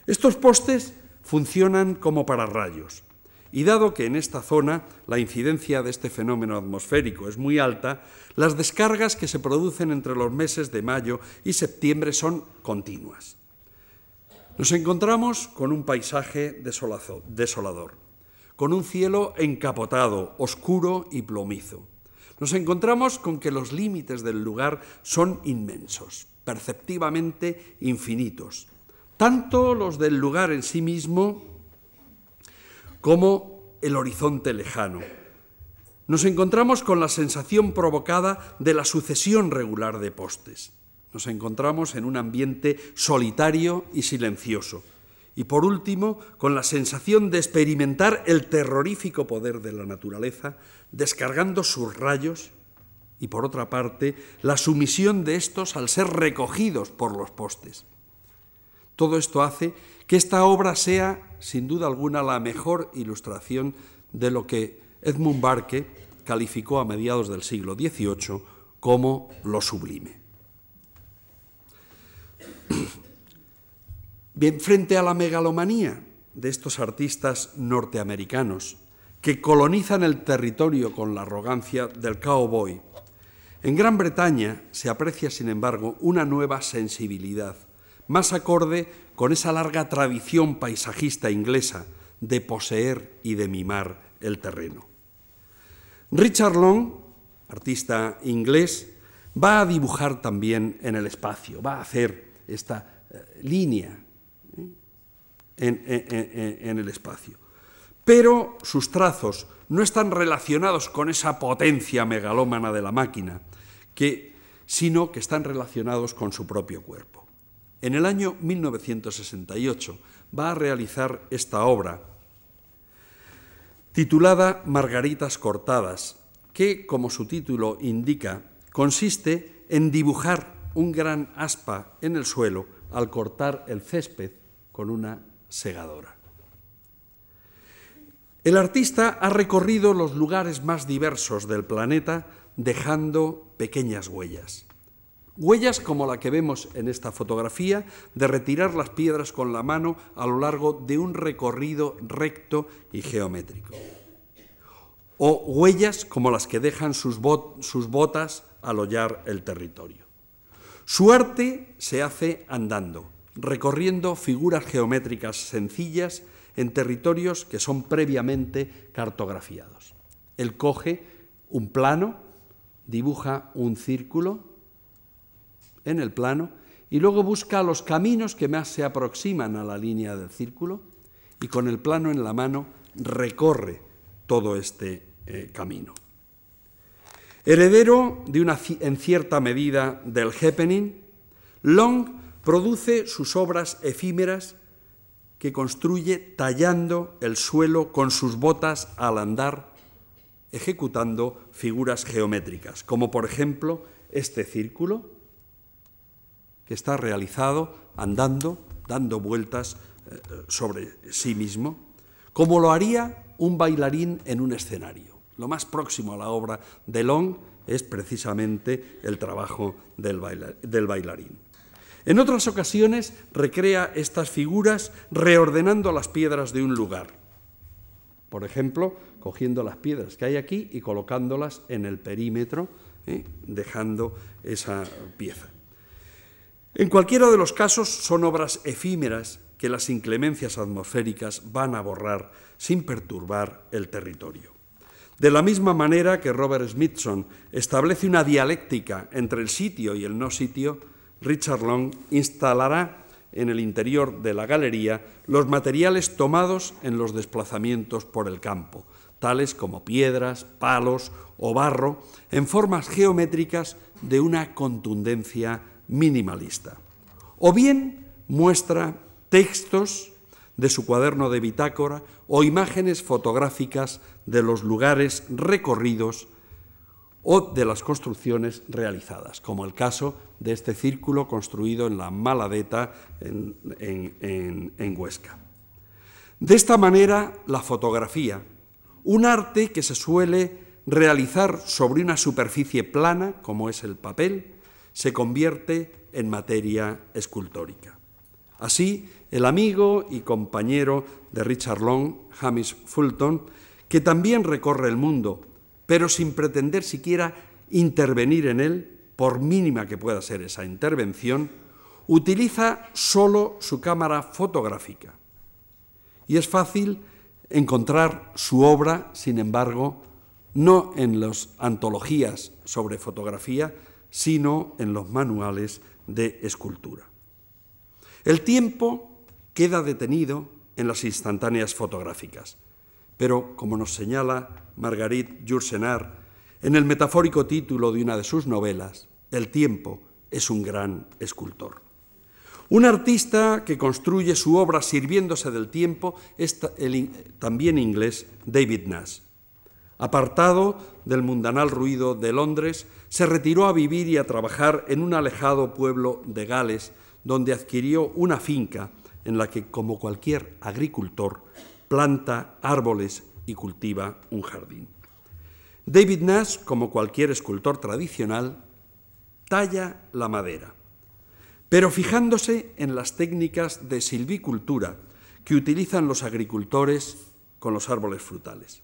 Estos postes funcionan como pararrayos. Y dado que en esta zona la incidencia de este fenómeno atmosférico es muy alta, las descargas que se producen entre los meses de mayo y septiembre son continuas. Nos encontramos con un paisaje desolazo, desolador, con un cielo encapotado, oscuro y plomizo. Nos encontramos con que los límites del lugar son inmensos, perceptivamente infinitos, tanto los del lugar en sí mismo como el horizonte lejano. Nos encontramos con la sensación provocada de la sucesión regular de postes. Nos encontramos en un ambiente solitario y silencioso. Y por último, con la sensación de experimentar el terrorífico poder de la naturaleza, descargando sus rayos, y por otra parte, la sumisión de estos al ser recogidos por los postes. Todo esto hace que esta obra sea, sin duda alguna, la mejor ilustración de lo que Edmund Burke calificó a mediados del siglo dieciocho como lo sublime. Bien, frente a la megalomanía de estos artistas norteamericanos que colonizan el territorio con la arrogancia del cowboy. En Gran Bretaña se aprecia, sin embargo, una nueva sensibilidad, más acorde con esa larga tradición paisajista inglesa de poseer y de mimar el terreno. Richard Long, artista inglés, va a dibujar también en el espacio, va a hacer esta eh, línea ¿eh? en, en, en el espacio. Pero sus trazos no están relacionados con esa potencia megalómana de la máquina, que, sino que están relacionados con su propio cuerpo. En el año mil novecientos sesenta y ocho va a realizar esta obra, titulada Margaritas cortadas, que, como su título indica, consiste en dibujar un gran aspa en el suelo al cortar el césped con una segadora. El artista ha recorrido los lugares más diversos del planeta dejando pequeñas huellas. Huellas como la que vemos en esta fotografía de retirar las piedras con la mano a lo largo de un recorrido recto y geométrico. O huellas como las que dejan sus, bot- sus botas al hollar el territorio. Su arte se hace andando, recorriendo figuras geométricas sencillas en territorios que son previamente cartografiados. Él coge un plano, dibuja un círculo en el plano y luego busca los caminos que más se aproximan a la línea del círculo y con el plano en la mano recorre todo este eh, camino. Heredero de una, en cierta medida del happening, Long produce sus obras efímeras que construye tallando el suelo con sus botas al andar, ejecutando figuras geométricas, como por ejemplo este círculo que está realizado andando, dando vueltas eh, sobre sí mismo, como lo haría un bailarín en un escenario. Lo más próximo a la obra de Long es precisamente el trabajo del, baila- del bailarín. En otras ocasiones recrea estas figuras reordenando las piedras de un lugar. Por ejemplo, cogiendo las piedras que hay aquí y colocándolas en el perímetro, ¿eh? dejando esa pieza. En cualquiera de los casos son obras efímeras que las inclemencias atmosféricas van a borrar sin perturbar el territorio. De la misma manera que Robert Smithson establece una dialéctica entre el sitio y el no sitio, Richard Long instalará en el interior de la galería los materiales tomados en los desplazamientos por el campo, tales como piedras, palos o barro, en formas geométricas de una contundencia minimalista. O bien muestra textos de su cuaderno de bitácora o imágenes fotográficas de los lugares recorridos o de las construcciones realizadas, como el caso de este círculo construido en la Maladeta, en, en, en, en Huesca. De esta manera, la fotografía, un arte que se suele realizar sobre una superficie plana, como es el papel, se convierte en materia escultórica. Así, el amigo y compañero de Richard Long, Hamish Fulton, que también recorre el mundo, pero sin pretender siquiera intervenir en él, por mínima que pueda ser esa intervención, utiliza solo su cámara fotográfica. Y es fácil encontrar su obra, sin embargo, no en las antologías sobre fotografía, sino en los manuales de escultura. El tiempo queda detenido en las instantáneas fotográficas, pero, como nos señala Marguerite Yourcenar, en el metafórico título de una de sus novelas, el tiempo es un gran escultor. Un artista que construye su obra sirviéndose del tiempo es el también inglés David Nash. Apartado del mundanal ruido de Londres, se retiró a vivir y a trabajar en un alejado pueblo de Gales, donde adquirió una finca en la que, como cualquier agricultor, planta árboles y cultiva un jardín. David Nash, como cualquier escultor tradicional, talla la madera, pero fijándose en las técnicas de silvicultura que utilizan los agricultores con los árboles frutales.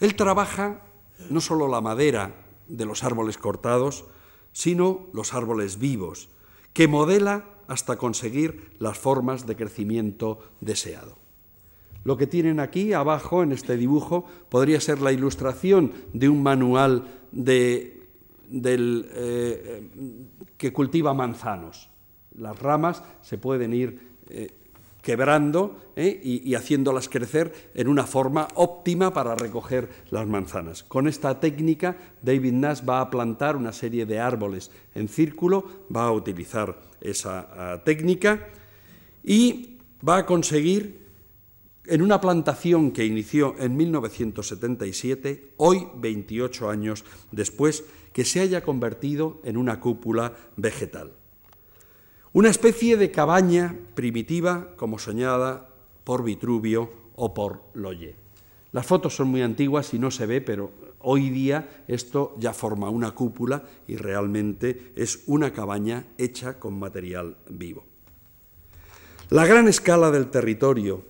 Él trabaja no solo la madera de los árboles cortados, sino los árboles vivos, que modela hasta conseguir las formas de crecimiento deseado. Lo que tienen aquí abajo, en este dibujo, podría ser la ilustración de un manual de, del, eh, que cultiva manzanos. Las ramas se pueden ir eh, quebrando eh, y, y haciéndolas crecer en una forma óptima para recoger las manzanas. Con esta técnica, David Nash va a plantar una serie de árboles en círculo, va a utilizar esa a, técnica y va a conseguir, en una plantación que inició en mil novecientos setenta y siete, hoy veintiocho años después, que se haya convertido en una cúpula vegetal. Una especie de cabaña primitiva como soñada por Vitruvio o por Loye. Las fotos son muy antiguas y no se ve, pero hoy día esto ya forma una cúpula y realmente es una cabaña hecha con material vivo. La gran escala del territorio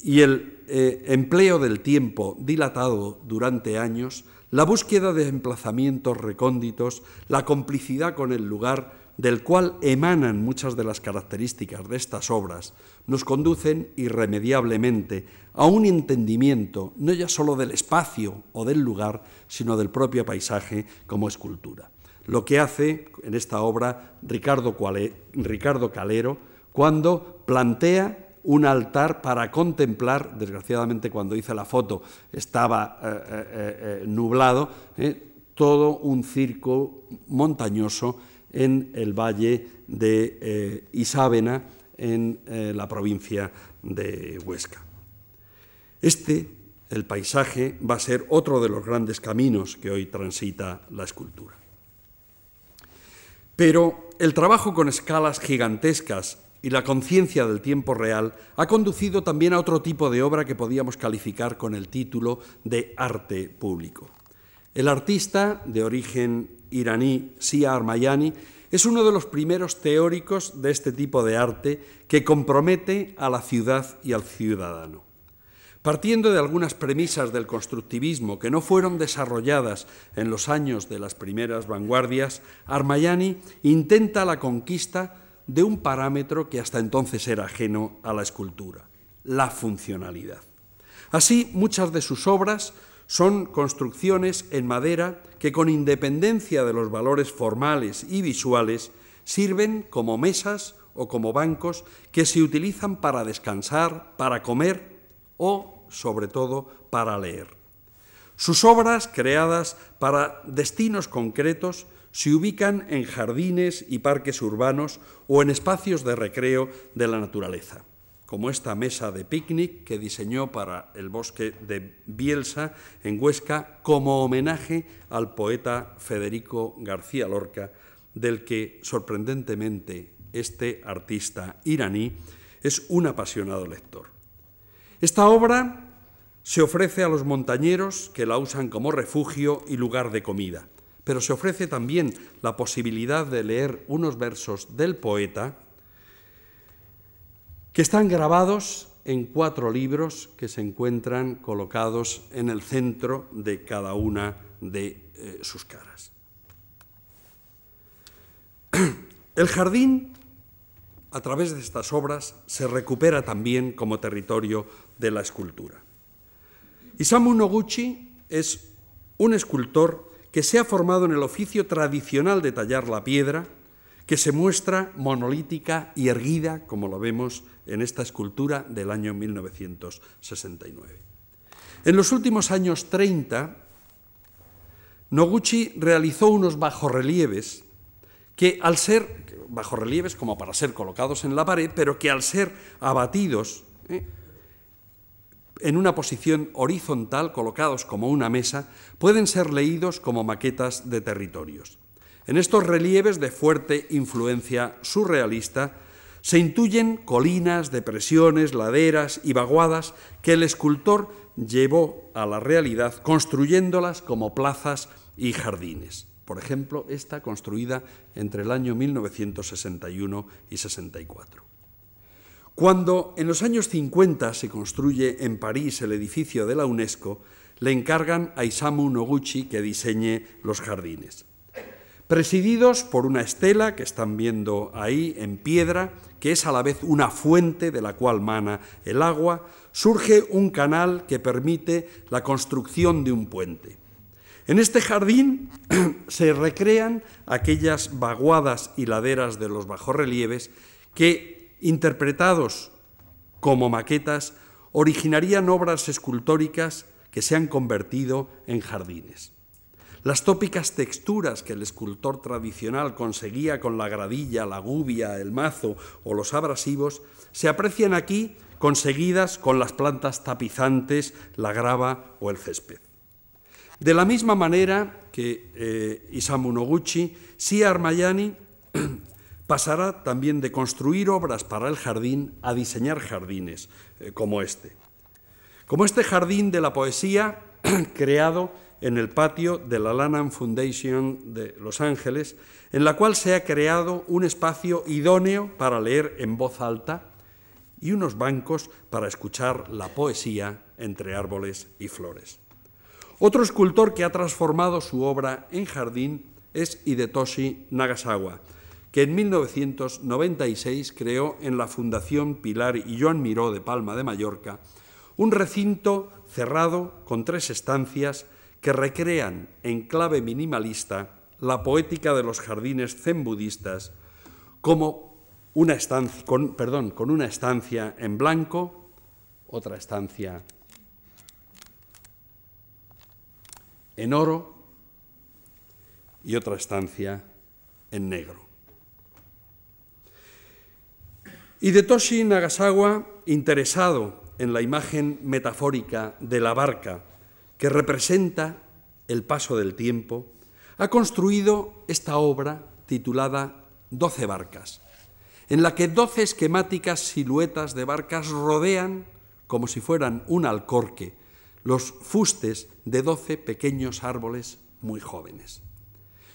y el eh, empleo del tiempo dilatado durante años, la búsqueda de emplazamientos recónditos, la complicidad con el lugar del cual emanan muchas de las características de estas obras, nos conducen irremediablemente a un entendimiento no ya solo del espacio o del lugar, sino del propio paisaje como escultura. Lo que hace en esta obra Ricardo, Cuale, Ricardo Calero cuando plantea un altar para contemplar, desgraciadamente cuando hice la foto estaba eh, eh, eh, nublado, eh, todo un circo montañoso en el valle de eh, Isábena, en eh, la provincia de Huesca. Este, el paisaje, va a ser otro de los grandes caminos que hoy transita la escultura. Pero el trabajo con escalas gigantescas y la conciencia del tiempo real ha conducido también a otro tipo de obra que podíamos calificar con el título de arte público. El artista de origen iraní, Siah Armajani, es uno de los primeros teóricos de este tipo de arte que compromete a la ciudad y al ciudadano. Partiendo de algunas premisas del constructivismo que no fueron desarrolladas en los años de las primeras vanguardias, Armajani intenta la conquista de un parámetro que hasta entonces era ajeno a la escultura, la funcionalidad. Así, muchas de sus obras son construcciones en madera que, con independencia de los valores formales y visuales, sirven como mesas o como bancos que se utilizan para descansar, para comer o, sobre todo, para leer. Sus obras, creadas para destinos concretos, se ubican en jardines y parques urbanos o en espacios de recreo de la naturaleza, como esta mesa de picnic que diseñó para el bosque de Bielsa en Huesca como homenaje al poeta Federico García Lorca, del que, sorprendentemente, este artista iraní es un apasionado lector. Esta obra se ofrece a los montañeros que la usan como refugio y lugar de comida, pero se ofrece también la posibilidad de leer unos versos del poeta que están grabados en cuatro libros que se encuentran colocados en el centro de cada una de eh, sus caras. El jardín, a través de estas obras, se recupera también como territorio de la escultura. Isamu Noguchi es un escultor que se ha formado en el oficio tradicional de tallar la piedra, que se muestra monolítica y erguida, como lo vemos en esta escultura del año mil novecientos sesenta y nueve. En los últimos años treinta, Noguchi realizó unos bajorrelieves que, al ser bajorrelieves como para ser colocados en la pared, pero que al ser abatidos, ¿eh? en una posición horizontal, colocados como una mesa, pueden ser leídos como maquetas de territorios. En estos relieves de fuerte influencia surrealista se intuyen colinas, depresiones, laderas y vaguadas que el escultor llevó a la realidad construyéndolas como plazas y jardines. Por ejemplo, esta construida entre el año mil novecientos sesenta y uno y sesenta y cuatro. Cuando en los años cincuenta se construye en París el edificio de la UNESCO, le encargan a Isamu Noguchi que diseñe los jardines, presididos por una estela que están viendo ahí en piedra, que es a la vez una fuente de la cual mana el agua. Surge un canal que permite la construcción de un puente. En este jardín se recrean aquellas vaguadas y laderas de los bajorrelieves que, interpretados como maquetas, originarían obras escultóricas que se han convertido en jardines. Las tópicas texturas que el escultor tradicional conseguía con la gradilla, la gubia, el mazo o los abrasivos se aprecian aquí, conseguidas con las plantas tapizantes, la grava o el césped. De la misma manera que eh, Isamu Noguchi, Siah Armajani pasará también de construir obras para el jardín a diseñar jardines eh, como este. Como este jardín de la poesía creado en el patio de la Lanham Foundation de Los Ángeles, en la cual se ha creado un espacio idóneo para leer en voz alta y unos bancos para escuchar la poesía entre árboles y flores. Otro escultor que ha transformado su obra en jardín es Hidetoshi Nagasawa, que en mil novecientos noventa y seis creó en la Fundación Pilar y Joan Miró de Palma de Mallorca un recinto cerrado con tres estancias que recrean en clave minimalista la poética de los jardines zen budistas, como una estancia, con, perdón, con una estancia en blanco, otra estancia en oro y otra estancia en negro. Hidetoshi Nagasawa, interesado en la imagen metafórica de la barca, que representa el paso del tiempo, ha construido esta obra titulada Doce barcas, en la que doce esquemáticas siluetas de barcas rodean, como si fueran un alcorque, los fustes de doce pequeños árboles muy jóvenes.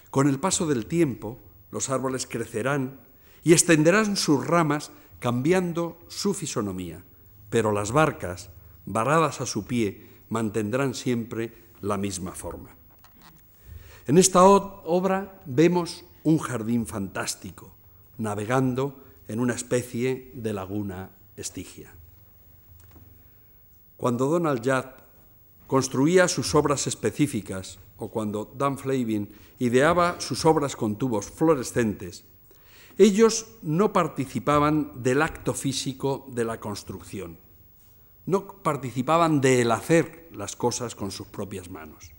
Con el paso del tiempo, los árboles crecerán y extenderán sus ramas cambiando su fisonomía, pero las barcas, varadas a su pie, mantendrán siempre la misma forma. En esta obra vemos un jardín fantástico, navegando en una especie de laguna estigia. Cuando Donald Judd construía sus obras específicas, o cuando Dan Flavin ideaba sus obras con tubos fluorescentes, ellos no participaban del acto físico de la construcción. No participaban del hacer las cosas con sus propias manos.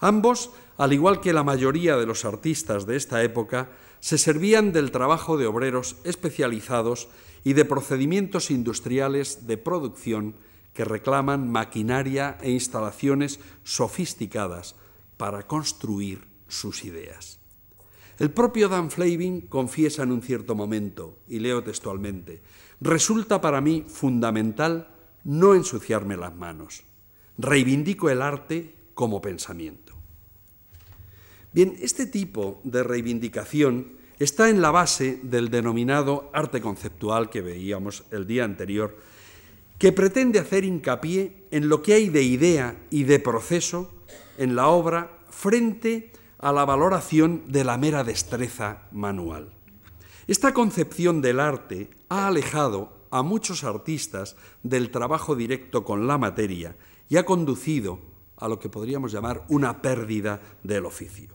Ambos, al igual que la mayoría de los artistas de esta época, se servían del trabajo de obreros especializados y de procedimientos industriales de producción que reclaman maquinaria e instalaciones sofisticadas para construir sus ideas. El propio Dan Flavin confiesa en un cierto momento, y leo textualmente: «Resulta para mí fundamental no ensuciarme las manos. Reivindico el arte como pensamiento». Bien, este tipo de reivindicación está en la base del denominado arte conceptual que veíamos el día anterior, que pretende hacer hincapié en lo que hay de idea y de proceso en la obra frente a la valoración de la mera destreza manual. Esta concepción del arte ha alejado a muchos artistas del trabajo directo con la materia y ha conducido a lo que podríamos llamar una pérdida del oficio.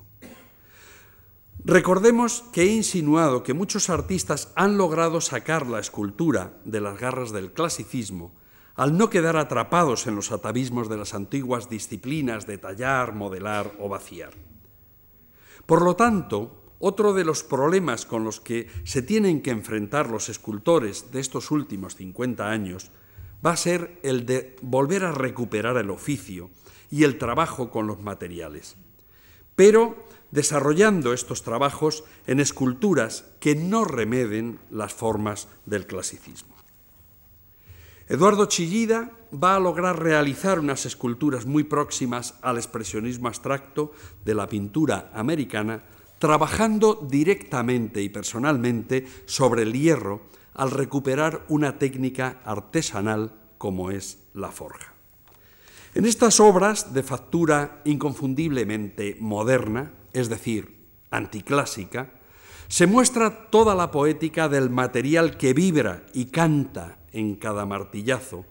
Recordemos que he insinuado que muchos artistas han logrado sacar la escultura de las garras del clasicismo al no quedar atrapados en los atavismos de las antiguas disciplinas de tallar, modelar o vaciar. Por lo tanto, otro de los problemas con los que se tienen que enfrentar los escultores de estos últimos cincuenta años va a ser el de volver a recuperar el oficio y el trabajo con los materiales, pero desarrollando estos trabajos en esculturas que no remeden las formas del clasicismo. Eduardo Chillida va a lograr realizar unas esculturas muy próximas al expresionismo abstracto de la pintura americana, trabajando directamente y personalmente sobre el hierro al recuperar una técnica artesanal como es la forja. En estas obras de factura inconfundiblemente moderna, es decir, anticlásica, se muestra toda la poética del material que vibra y canta en cada martillazo,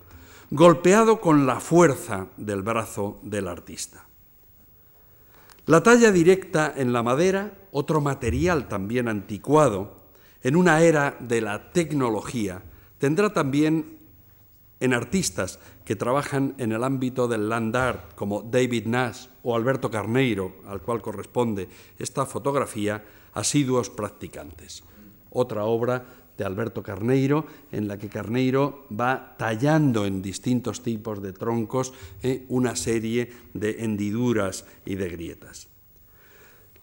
golpeado con la fuerza del brazo del artista. La talla directa en la madera, otro material también anticuado, en una era de la tecnología, tendrá también en artistas que trabajan en el ámbito del land art, como David Nash o Alberto Carneiro, al cual corresponde esta fotografía, asiduos practicantes. Otra obra de Alberto Carneiro, en la que Carneiro va tallando en distintos tipos de troncos eh, una serie de hendiduras y de grietas.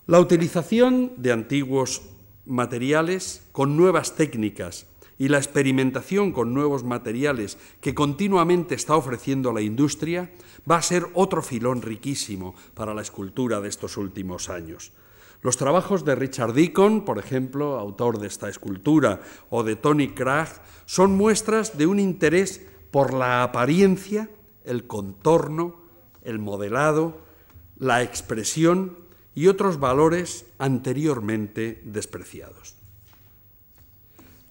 La utilización de antiguos materiales con nuevas técnicas y la experimentación con nuevos materiales que continuamente está ofreciendo la industria va a ser otro filón riquísimo para la escultura de estos últimos años. Los trabajos de Richard Deacon, por ejemplo, autor de esta escultura, o de Tony Kragg, son muestras de un interés por la apariencia, el contorno, el modelado, la expresión y otros valores anteriormente despreciados.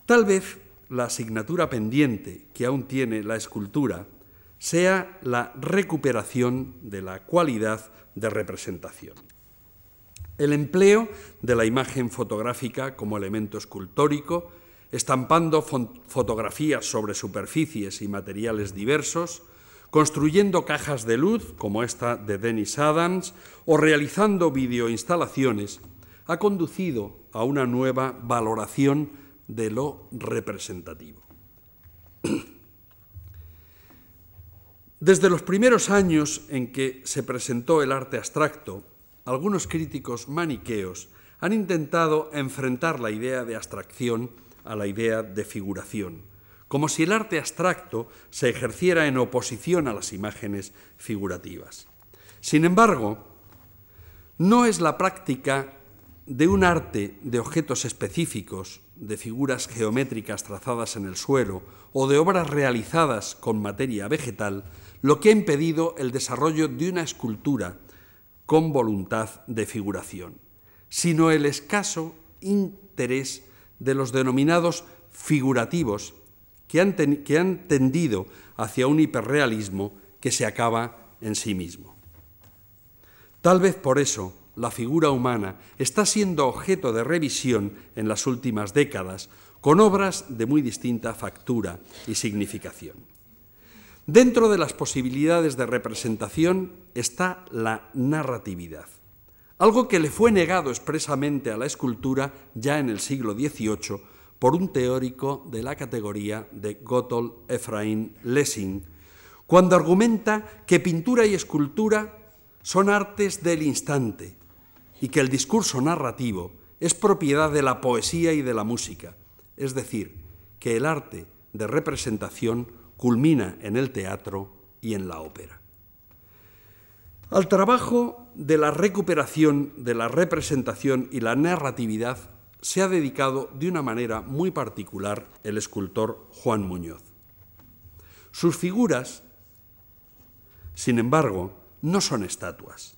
Tal vez la asignatura pendiente que aún tiene la escultura sea la recuperación de la cualidad de representación. El empleo de la imagen fotográfica como elemento escultórico, estampando fotografías sobre superficies y materiales diversos, construyendo cajas de luz, como esta de Dennis Adams, o realizando videoinstalaciones, ha conducido a una nueva valoración de lo representativo. Desde los primeros años en que se presentó el arte abstracto, algunos críticos maniqueos han intentado enfrentar la idea de abstracción a la idea de figuración, como si el arte abstracto se ejerciera en oposición a las imágenes figurativas. Sin embargo, no es la práctica de un arte de objetos específicos, de figuras geométricas trazadas en el suelo o de obras realizadas con materia vegetal, lo que ha impedido el desarrollo de una escultura con voluntad de figuración, sino el escaso interés de los denominados figurativos que han, ten, que han tendido hacia un hiperrealismo que se acaba en sí mismo. Tal vez por eso la figura humana está siendo objeto de revisión en las últimas décadas, con obras de muy distinta factura y significación. Dentro de las posibilidades de representación está la narratividad, algo que le fue negado expresamente a la escultura ya en el siglo dieciocho por un teórico de la categoría de Gotthold Ephraim Lessing, cuando argumenta que pintura y escultura son artes del instante y que el discurso narrativo es propiedad de la poesía y de la música, es decir, que el arte de representación culmina en el teatro y en la ópera. Al trabajo de la recuperación de la representación y la narratividad se ha dedicado de una manera muy particular el escultor Juan Muñoz. Sus figuras, sin embargo, no son estatuas,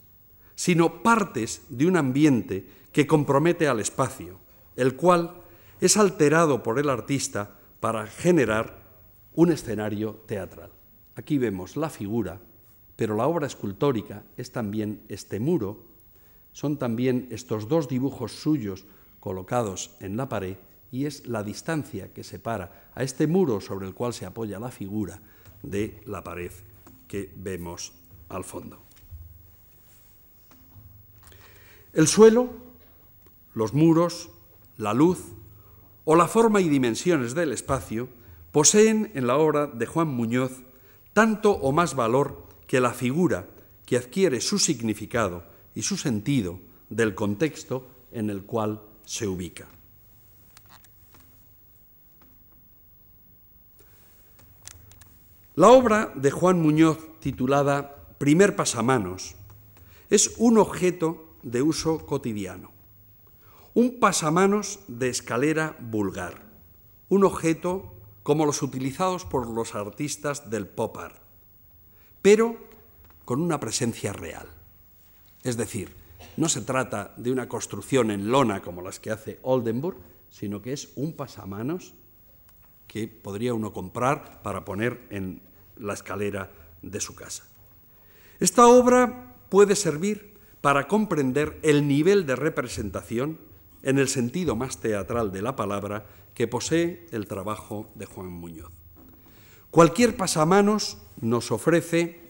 sino partes de un ambiente que compromete al espacio, el cual es alterado por el artista para generar un escenario teatral. Aquí vemos la figura, pero la obra escultórica es también este muro, son también estos dos dibujos suyos colocados en la pared, y es la distancia que separa a este muro sobre el cual se apoya la figura de la pared que vemos al fondo. El suelo, los muros, la luz o la forma y dimensiones del espacio poseen en la obra de Juan Muñoz tanto o más valor que la figura que adquiere su significado y su sentido del contexto en el cual se ubica. La obra de Juan Muñoz, titulada Primer pasamanos, es un objeto de uso cotidiano, un pasamanos de escalera vulgar, un objeto como los utilizados por los artistas del pop art, pero con una presencia real. Es decir, no se trata de una construcción en lona como las que hace Oldenburg, sino que es un pasamanos que podría uno comprar para poner en la escalera de su casa. Esta obra puede servir para comprender el nivel de representación, en el sentido más teatral de la palabra, que posee el trabajo de Juan Muñoz. Cualquier pasamanos nos ofrece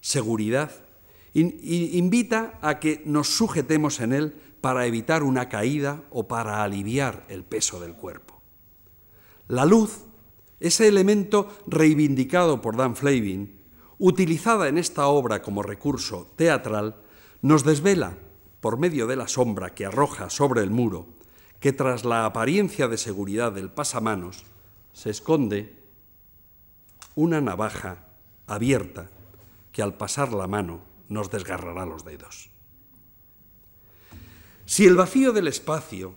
seguridad e invita a que nos sujetemos en él para evitar una caída o para aliviar el peso del cuerpo. La luz, ese elemento reivindicado por Dan Flavin, utilizada en esta obra como recurso teatral, nos desvela, por medio de la sombra que arroja sobre el muro, que tras la apariencia de seguridad del pasamanos se esconde una navaja abierta que al pasar la mano nos desgarrará los dedos. Si el vacío del espacio,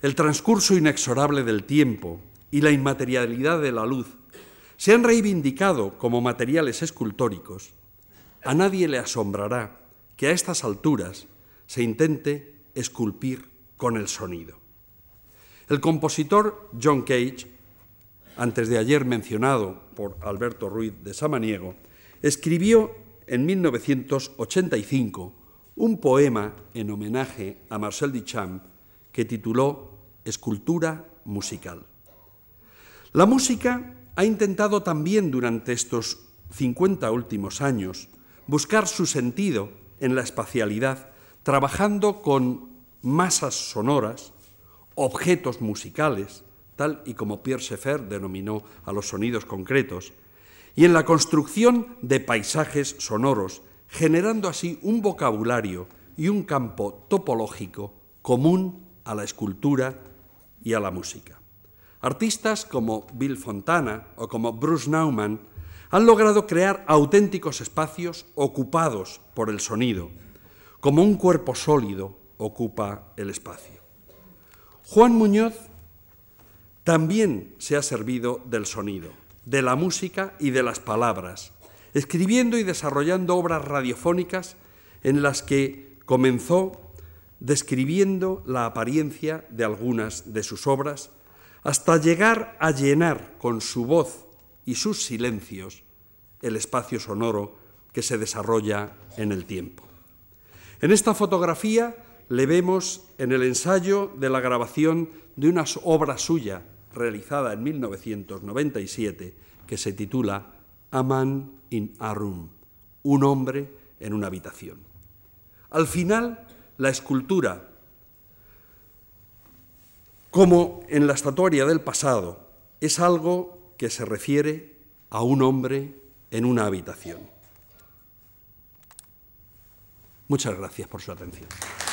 el transcurso inexorable del tiempo y la inmaterialidad de la luz se han reivindicado como materiales escultóricos, a nadie le asombrará que a estas alturas se intente esculpir con el sonido. El compositor John Cage, antes de ayer mencionado por Alberto Ruiz de Samaniego, escribió en mil novecientos ochenta y cinco un poema en homenaje a Marcel Duchamp que tituló Escultura musical. La música ha intentado también durante estos cincuenta últimos años buscar su sentido en la espacialidad, trabajando con masas sonoras, objetos musicales, tal y como Pierre Schaeffer denominó a los sonidos concretos, y en la construcción de paisajes sonoros, generando así un vocabulario y un campo topológico común a la escultura y a la música. Artistas como Bill Fontana o como Bruce Nauman han logrado crear auténticos espacios ocupados por el sonido, como un cuerpo sólido ocupa el espacio. Juan Muñoz también se ha servido del sonido, de la música y de las palabras, escribiendo y desarrollando obras radiofónicas en las que comenzó describiendo la apariencia de algunas de sus obras, hasta llegar a llenar con su voz y sus silencios el espacio sonoro que se desarrolla en el tiempo. En esta fotografía le vemos en el ensayo de la grabación de una obra suya realizada en mil novecientos noventa y siete que se titula A Man in a Room, un hombre en una habitación. Al final, la escultura, como en la estatuaria del pasado, es algo que se refiere a un hombre en una habitación. Muchas gracias por su atención.